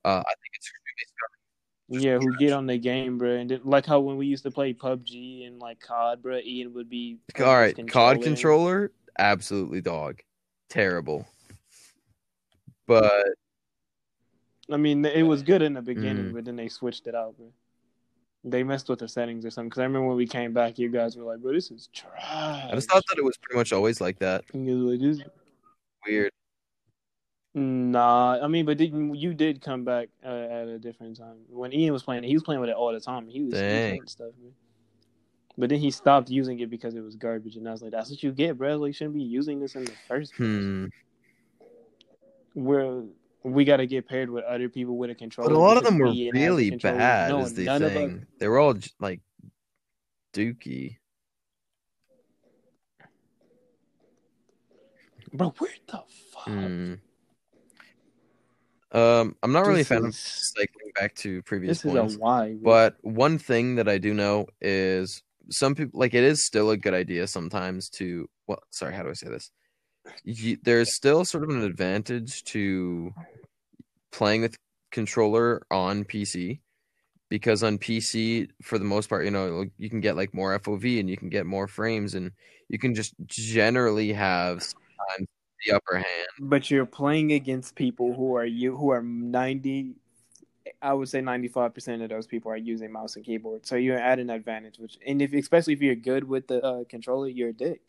Uh, I think it's... Just yeah, who get on the game, bro. And then, like how when we used to play P U B G and like C O D, bro, Ian would be... All right, controller. C O D controller, absolutely dog. Terrible. But... I mean, it was good in the beginning, mm. but then they switched it out, bro. They messed with the settings or something. Because I remember when we came back, you guys were like, bro, this is trash. I just thought that it was pretty much always like that. Like, this... Weird. Nah, I mean, but didn't you did come back uh, at a different time when Ian was playing? He was playing with it all the time. He was doing stuff, man. But then he stopped using it because it was garbage, and I was like, "That's what you get, bro. Like, you shouldn't be using this in the first place." Hmm. Where we got to get paired with other people with a controller. But a lot of them were really bad. No, is the thing them... they were all like dookie. Bro, where the fuck? Hmm. Um, I'm not this really a fan is, of cycling back to previous this points, is a why, but one thing that I do know is some people like it is still a good idea sometimes to. Well, sorry, how do I say this? You, there's still sort of an advantage to playing with controller on P C because on P C, for the most part, you know, you can get like more F O V and you can get more frames and you can just generally have sometimes the upper hand, but you're playing against people who are you who are ninety, I would say ninety-five percent of those people are using mouse and keyboard, so you're at an advantage. Which and if especially if you're good with the uh, controller, you're a dick.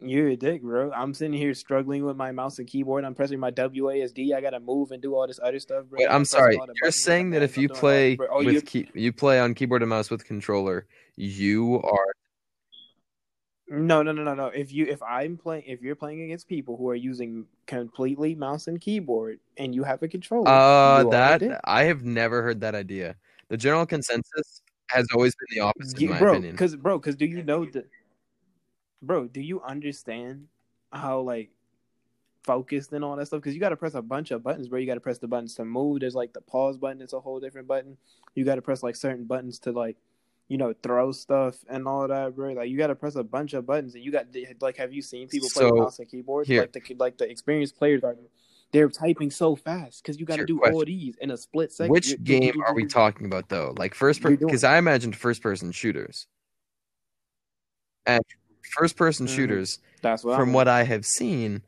You're a dick, bro. I'm sitting here struggling with my mouse and keyboard. I'm pressing my W A S D. I gotta move and do all this other stuff, bro. Wait, I'm, I'm sorry. You're saying that if you play all, with you... Key, you play on keyboard and mouse with controller, you are. No, no, no, no, no. If you, if I'm playing, if you're playing against people who are using completely mouse and keyboard, and you have a controller, uh, that I have never heard that idea. The general consensus has always been the opposite, in my bro, opinion. Because, bro, because do you know the, bro, do you understand how like focused and all that stuff? Because you got to press a bunch of buttons, bro. You got to press the buttons to move. There's like the pause button. It's a whole different button. You got to press like certain buttons to like. You know, throw stuff and all that, bro. Like you got to press a bunch of buttons, and you got like, have you seen people play so, mouse and keyboard? Here. Like the like the experienced players are, they're typing so fast because you got to do question. all these in a split second. Which you're, game you're, you're, are we talking about though? Like first person, because I imagined first person shooters. And first person mm-hmm. shooters, that's what from I mean. what I have seen,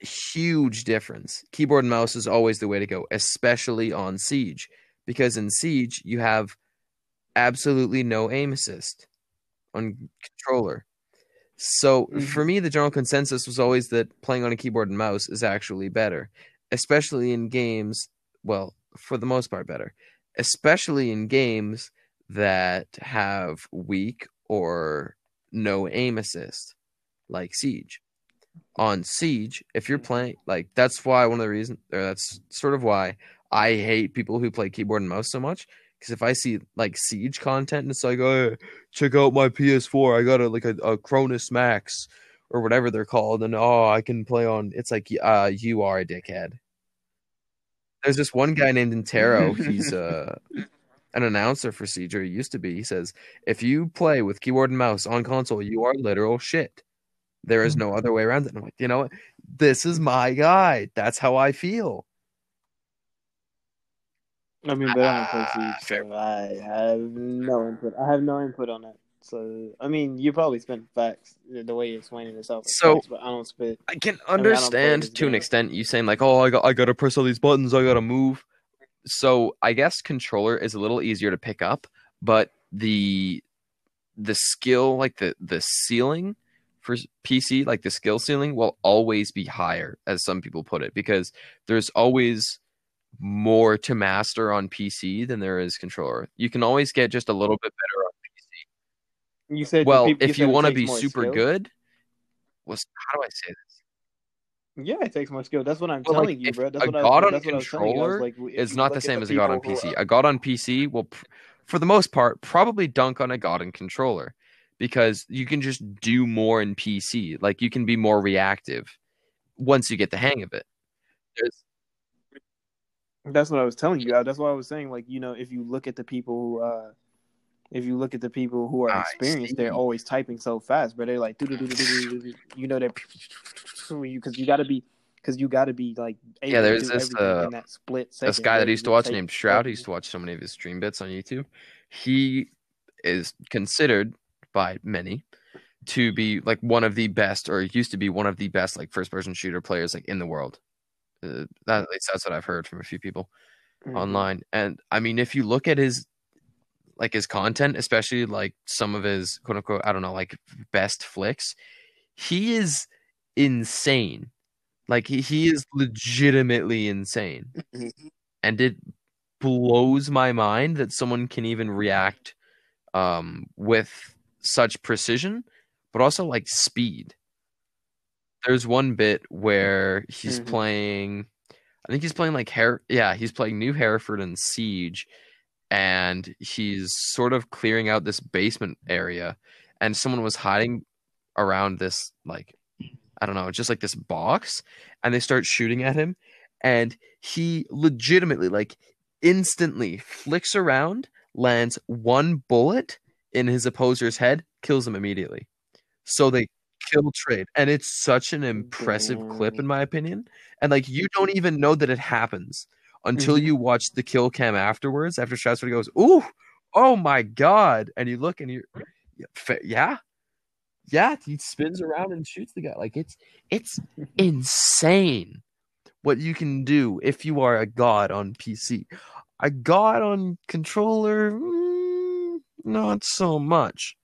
huge difference. Keyboard and mouse is always the way to go, especially on Siege. because in Siege you have absolutely no aim assist on controller. So mm-hmm. for me, the general consensus was always that playing on a keyboard and mouse is actually better, especially in games. Well, for the most part, better, especially in games that have weak or no aim assist, like Siege. On Siege, if you're playing, like, that's why one of the reasons, or that's sort of why I hate people who play keyboard and mouse so much. Because if I see, like, Siege content and it's like, oh, check out my P S four, I got a, like a, a Cronus Max or whatever they're called, and oh, I can play on, it's like, uh, you are a dickhead. There's this one guy named Intero, he's uh, an announcer for Siege, or he used to be. He says, if you play with keyboard and mouse on console, you are literal shit. There is no other way around it. And I'm like, you know what? This is my guy. That's how I feel. I mean, but I don't play Siege, so I have no input. I have no input on it. So, I mean, you probably spent facts the way you're explaining this out. So, facts, but I don't spit. I can understand I mean, I to an extent you saying, like, oh, I got, I got to press all these buttons, I got to move. So, I guess controller is a little easier to pick up, but the the skill, like the, the ceiling for P C, like the skill ceiling will always be higher, as some people put it, because there's always more to master on P C than there is controller. You can always get just a little bit better on P C. You said, well, people, if you, you want to be super skill. good, well, how do I say this? Yeah, it takes more skill. That's what I'm well, telling like, you, bro. That's a what god I, on that's controller what I was like, is not the same the as a god on P C. Are... A god on P C will, for the most part, probably dunk on a god on controller because you can just do more in P C. Like, you can be more reactive once you get the hang of it. There's That's what I was telling you. That's why I was saying, like, you know, if you look at the people who, uh, if you look at the people who are experienced, they're always typing so fast, but they're like, you know, they're because you got to be, because you got to be like, yeah. There's this uh, this guy that I used to watch named Shroud. I used to watch so many of his stream bits on YouTube. He is considered by many to be like one of the best, or used to be one of the best, like first-person shooter players like in the world. Uh, that, at least that's what I've heard from a few people mm-hmm. online. And I mean, if you look at his like his content, especially like some of his quote unquote, I don't know, like best flicks, he is insane. Like he, he is legitimately insane. And it blows my mind that someone can even react um, with such precision, but also like speed. There's one bit where he's mm-hmm. playing, I think he's playing like Her- yeah, he's playing New Hereford and Siege, and he's sort of clearing out this basement area, and someone was hiding around this, like, I don't know, just like this box, and they start shooting at him, and he legitimately, like, instantly flicks around, lands one bullet in his opposer's head, kills him immediately. So they kill trade, and it's such an impressive Damn. clip in my opinion, and like you don't even know that it happens until mm-hmm. you watch the kill cam afterwards, after Shasford goes, ooh, oh my god, and you look and you're yeah yeah he spins around and shoots the guy. Like it's it's insane what you can do if you are a god on P C. A god on controller, mm, not so much.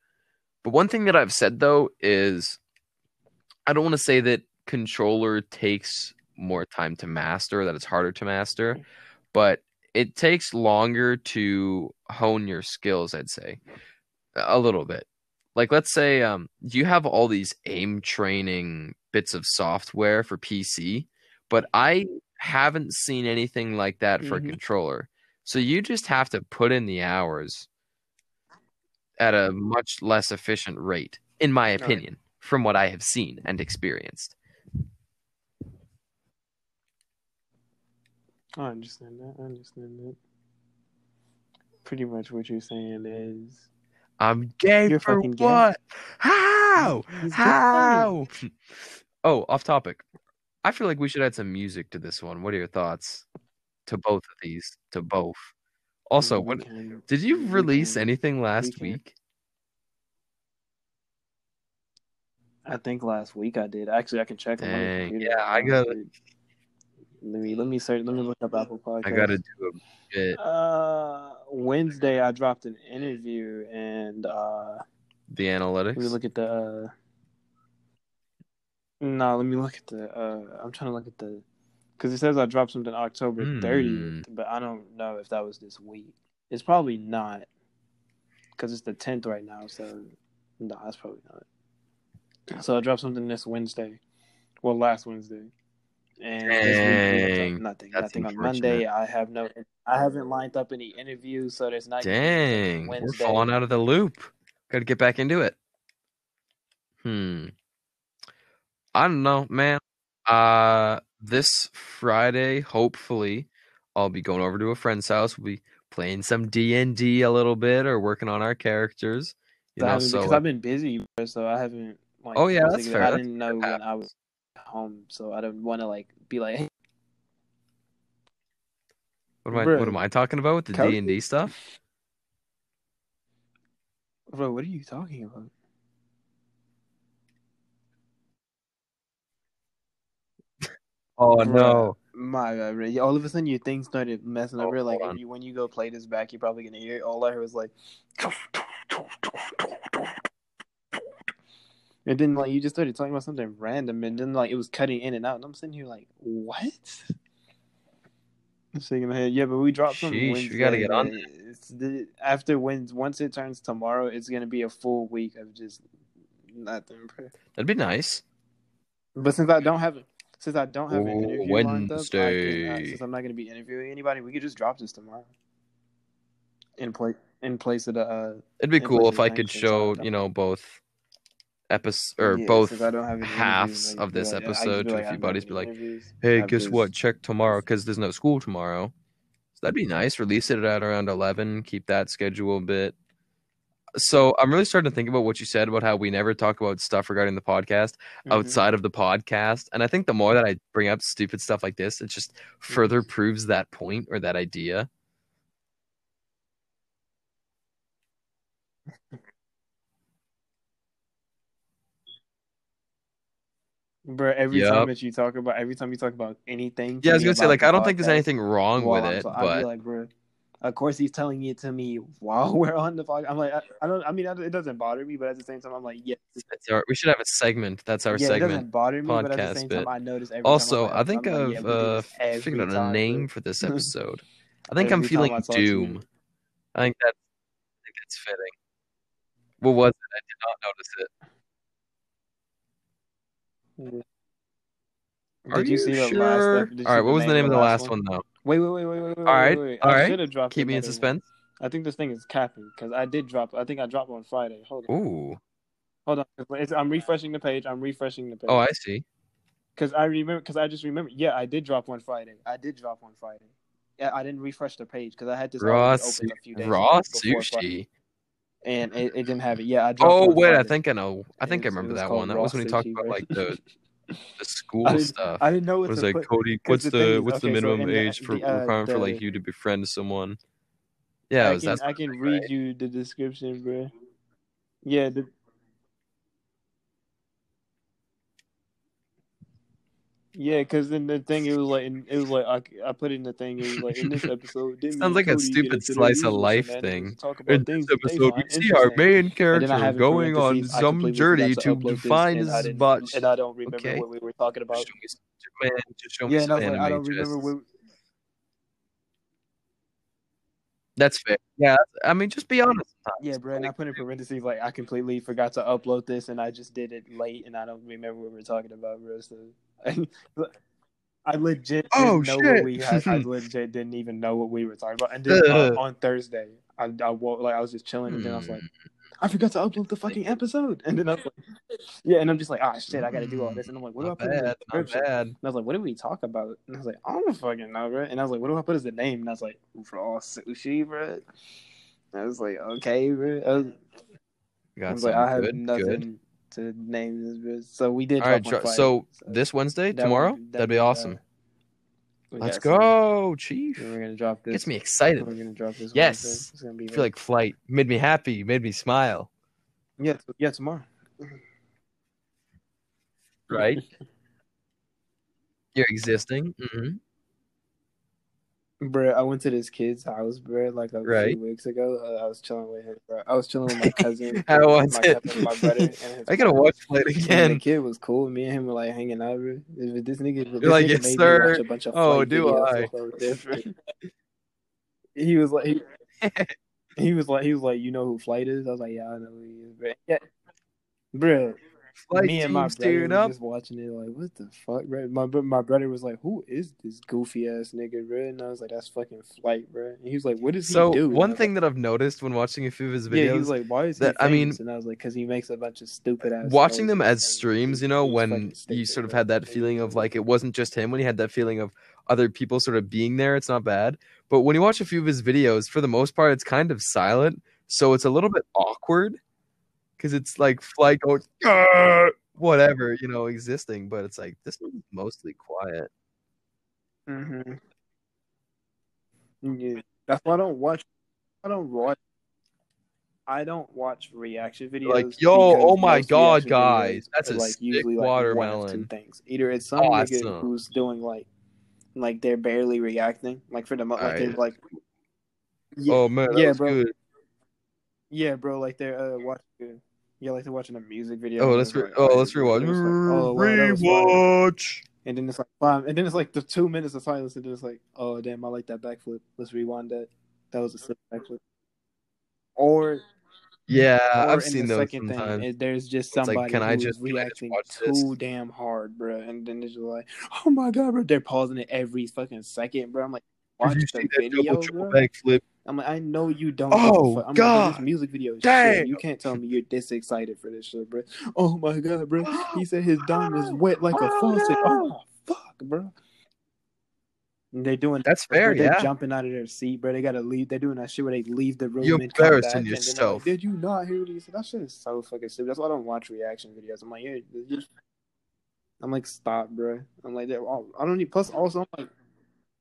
But one thing that I've said though is I don't want to say that controller takes more time to master, that it's harder to master, but it takes longer to hone your skills, I'd say, a little bit. Like, let's say um, you have all these aim training bits of software for P C, but I haven't seen anything like that for mm-hmm. a controller. So you just have to put in the hours at a much less efficient rate, in my opinion. All right. From what I have seen and experienced. I understand that. I understand that. Pretty much what you're saying is... I'm gay you're for what? Gay. How? He's How? Oh, off topic. I feel like we should add some music to this one. What are your thoughts? To both of these. To both. Also, what, did you release anything last week? I think last week I did. Actually, I can check. Dang, on yeah, I got. Let me let me search. Let me look up Apple Podcasts. I gotta do a bit. Uh, Wednesday, I dropped an interview and uh, the analytics. Let me look at the. Uh, no, let me look at the. Uh, I'm trying to look at the, because it says I dropped something October mm. thirtieth, but I don't know if that was this week. It's probably not, because it's the tenth right now. So no, that's probably not. So I dropped something this Wednesday. Well, last Wednesday. And Dang, week, nothing. That's nothing on Monday. I have no. I haven't lined up any interviews, so there's not. Dang, we're falling out of the loop. Got to get back into it. Hmm. I don't know, man. Uh, this Friday, hopefully, I'll be going over to a friend's house. We'll be playing some D and D a little bit, or working on our characters. You know, so because I've been busy, bro, so I haven't. Like, oh yeah, that's fair. I didn't know when I was home, so I don't want to like be like, hey. what am I? Bro, what am I talking about with the Cody? D and D stuff? Bro, what are you talking about? Oh bro, no! My God, bro. All of a sudden your thing started messing up. Oh, like if you, when you go play this back, you're probably gonna hear it. All I heard was like, and then like you just started talking about something random, and then like it was cutting in and out, and I'm sitting here like, what? I'm shaking my head. Yeah, but we dropped something. Sheesh, Wednesday, we gotta get on. It's the, after when once it turns tomorrow, it's gonna be a full week of just nothing. That'd be nice. But since I don't have it. Since I don't have an interview Wednesday. lined up, I since I'm not going to be interviewing anybody, we could just drop this tomorrow. In place, in place of the. Uh, It'd be cool if I could show you know both, episodes or yeah, both halves like, of this like, episode to like, a few buddies. Be like, hey, guess this. what? Check tomorrow because there's no school tomorrow. So that'd be nice. Release it at around eleven. Keep that schedule a bit. So I'm really starting to think about what you said about how we never talk about stuff regarding the podcast mm-hmm. outside of the podcast. And I think the more that I bring up stupid stuff like this, it just further proves that point or that idea. Bro, every yep. time that you talk about, every time you talk about anything. Yeah, I was going to say, like, I don't podcast, think there's anything wrong well, with I'm, it. So, but... I'd be like, bro. Of course, he's telling it to me while we're on the podcast. I'm like, I, I don't. I mean, it doesn't bother me, but at the same time, I'm like, yes. Yeah, we should have a segment. That's our yeah, segment. It doesn't bother me, podcast, but at the same time, I notice. Every also, time I think I'm I've like, uh, figured out a name for this episode. I think I'm feeling I Doom. I think that's. I think it's fitting. What was it? I did not notice it. Are did you, you see the sure? last? Did All right. What was the name of the last one, one though? Wait, wait, wait, wait, wait, wait. All right, wait, wait. all I right. Dropped Keep me in suspense. One. I think this thing is capping because I did drop. I think I dropped on Friday. Hold on. Ooh. Hold on. It's, I'm refreshing the page. I'm refreshing the page. Oh, I see. Because I remember. Because I just remember. Yeah, I did drop one Friday. I did drop one Friday. Yeah, I didn't refresh the page because I had this raw su- open a few days raw sushi. Friday, and it, it didn't have it. Yeah, I dropped. Oh wait, Friday. I think I know. I think was, I remember that one. That was when we talked about like the. The school I stuff. I didn't know what, what to was put, like, Cody, what's the, the what's okay, the minimum so age the, for uh, requirement the, for like you to befriend someone? Yeah, I was, can, I can right. read you the description, bro. Yeah. The... Yeah, because then the thing it was like it was like I, I put in the thing it was like in this episode. Didn't Sounds like Cody a stupid slice of life man, thing. In this episode, we see our main character going on some journey to, to find his botch. And I don't remember okay. what we were talking about. Man, yeah, no, like, I don't dresses. remember. What... That's fair. Yeah, I mean, just be honest. Yeah, bro. And I put in parentheses like I completely forgot to upload this, and I just did it late, and I don't remember what we were talking about, bro. So. I legit didn't oh, know shit. what we had. I legit didn't even know what we were talking about. And then uh, on Thursday, I, I woke, like I was just chilling, and then I was like, I forgot to upload the fucking episode. And then I was like, yeah, and I'm just like, ah, shit, I got to do all this. And I'm like, what do I put bad, in the description? And I was like, what did we talk about? And I was like, I don't fucking know, bro. And I was like, what do I put as the name? And I was like, raw sushi, bro. And I was like, okay, bro. I was, I was like, I have good, nothing. Good. To name this, so we did. All right, so, so this Wednesday, that tomorrow, would, that that'd be uh, awesome. Let's go, some. Chief. We're gonna drop this. Gets me excited. We're gonna drop this. Yes, Wednesday. It's gonna be. I feel like Flight made me happy, made me smile. Yeah, yeah, tomorrow. Right. You're existing. Mm-hmm. Bro, I went to this kid's house, bro, like a right. few weeks ago. Uh, I was chilling with him, bro. I was chilling with my cousin. I was my, my brother. And his I gotta watch Flight again. And the kid was cool. Me and him were like hanging out, bro. This nigga, this like, nigga yes, made sir. me watch a bunch of oh, do I? He was like, he, he was like, he was like, you know who Flight is? I was like, yeah, I know who he is, bro. Yeah, bro. Flight me and my brother were just watching it like, what the fuck, bro? My my brother was like, who is this goofy-ass nigga, bro? And I was like, that's fucking Flight, bro. And he was like, what does so he do? So one thing that I've noticed when watching a few of his videos... Yeah, he was like, why is that, he famous? I mean, and I was like, because he makes a bunch of stupid-ass... Watching them as streams, you know, when you sort of had that feeling of, like, it wasn't just him, when you had that feeling of other people sort of being there, it's not bad. But when you watch a few of his videos, for the most part, it's kind of silent, so it's a little bit awkward. Because it's like Flight going, whatever, you know, existing. But it's like, this one's mostly quiet. Mm-hmm. Yeah. That's why I don't watch. I don't watch. I don't watch reaction videos. Like, yo, oh my God, guys. That's a like, sick like watermelon. Things. Either it's some awesome. nigga who's doing like, like they're barely reacting. Like for the most, like, right. like yeah, oh man, yeah, bro. Good. Yeah, bro, like they're uh, watching. Yeah, like they're watching a music video. Oh, let's re- like, oh, let's rewatch. Like, oh, wow, rewatch. And then it's like, wow. And then it's like the two minutes of silence, and then it's like, oh damn, I like that backflip. Let's rewind that. That was a sick backflip. Or yeah, or I've seen the those second sometimes. Thing, there's just somebody like, can who's I just, reacting can I just watch too this? damn hard, bro. And then it's just like, oh my God, bro, they're pausing it every fucking second, bro. I'm like, watch the video, double, bro. Backflip. I'm like, I know you don't. Oh, I'm God. Like, this music video is shit. You can't tell me you're this excited for this shit, bro. Oh, my God, bro. He said his dome is wet like a faucet. Oh, no. Oh, fuck, bro. And they're doing that's that, fair, bro. They're yeah. jumping out of their seat, bro. They got to leave. They're doing that shit where they leave the room. You're and embarrassing come back, yourself. Like, did you not hear what he said? That shit is so fucking stupid. That's why I don't watch reaction videos. I'm like, yeah, yeah. I'm like, stop, bro. I'm like, I don't need. Plus, also, I'm like,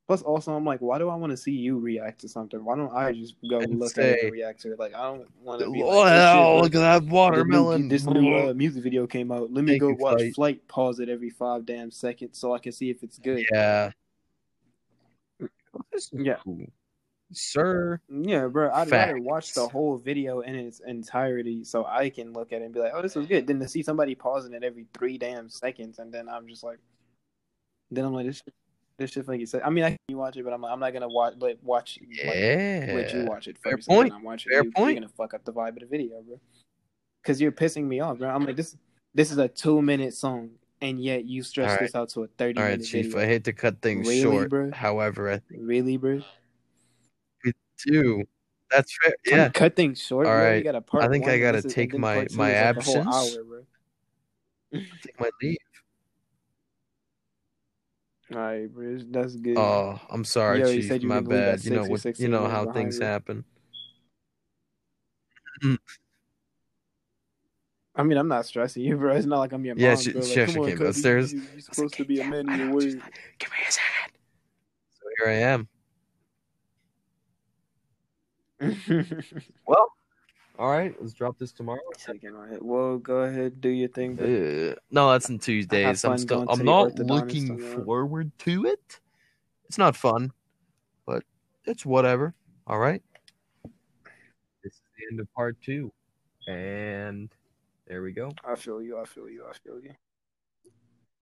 Plus, also, I'm like, why do I want to see you react to something? Why don't I just go and look say, at and react to it? Like, I don't want to be like, oh, look at that watermelon. This new uh, music video came out. Let me Make go watch Flight. Flight, pause it every five damn seconds so I can see if it's good. Yeah. Yeah. Sir. Yeah, bro. I'd rather watch the whole video in its entirety so I can look at it and be like, oh, this was good. Than to see somebody pausing it every three damn seconds. And then I'm just like, then I'm like, this shit. This shit, like you said. I mean, I can watch it, but I'm, I'm not gonna watch. Like, watch. Yeah. Like, let you watch it first. Fair point. I'm watching Fair you, point. You're gonna fuck up the vibe of the video, bro. Because you're pissing me off, bro. I'm like, this. This is a two minute song, and yet you stretch right. this out to a thirty. All right, minute Chief. Video. I hate to cut things really, short. Bro? However, I think really, bro. We do. That's fair. Yeah. I'm cut things short. All right. You got a part I think one, I gotta take my my absence. Like hour, bro. Take my leave. All right, bro, that's good. Oh, I'm sorry, Yo, Chief. You you my bad. You know what? You know how things you. happen. I mean, I'm not stressing you, bro. It's not like I'm your yeah, mom. Yeah, she, like, she came downstairs. You, you, you're supposed like, to be yeah, a man in your word. Give me a second. So here I am. Well, all right. Let's drop this tomorrow. Well, go ahead, do your thing. But... Uh, no, that's on Tuesdays. I'm still. I'm not looking forward to it. It's not fun, but it's whatever. All right. This is the end of part two, and there we go. I feel you. I feel you. I feel you.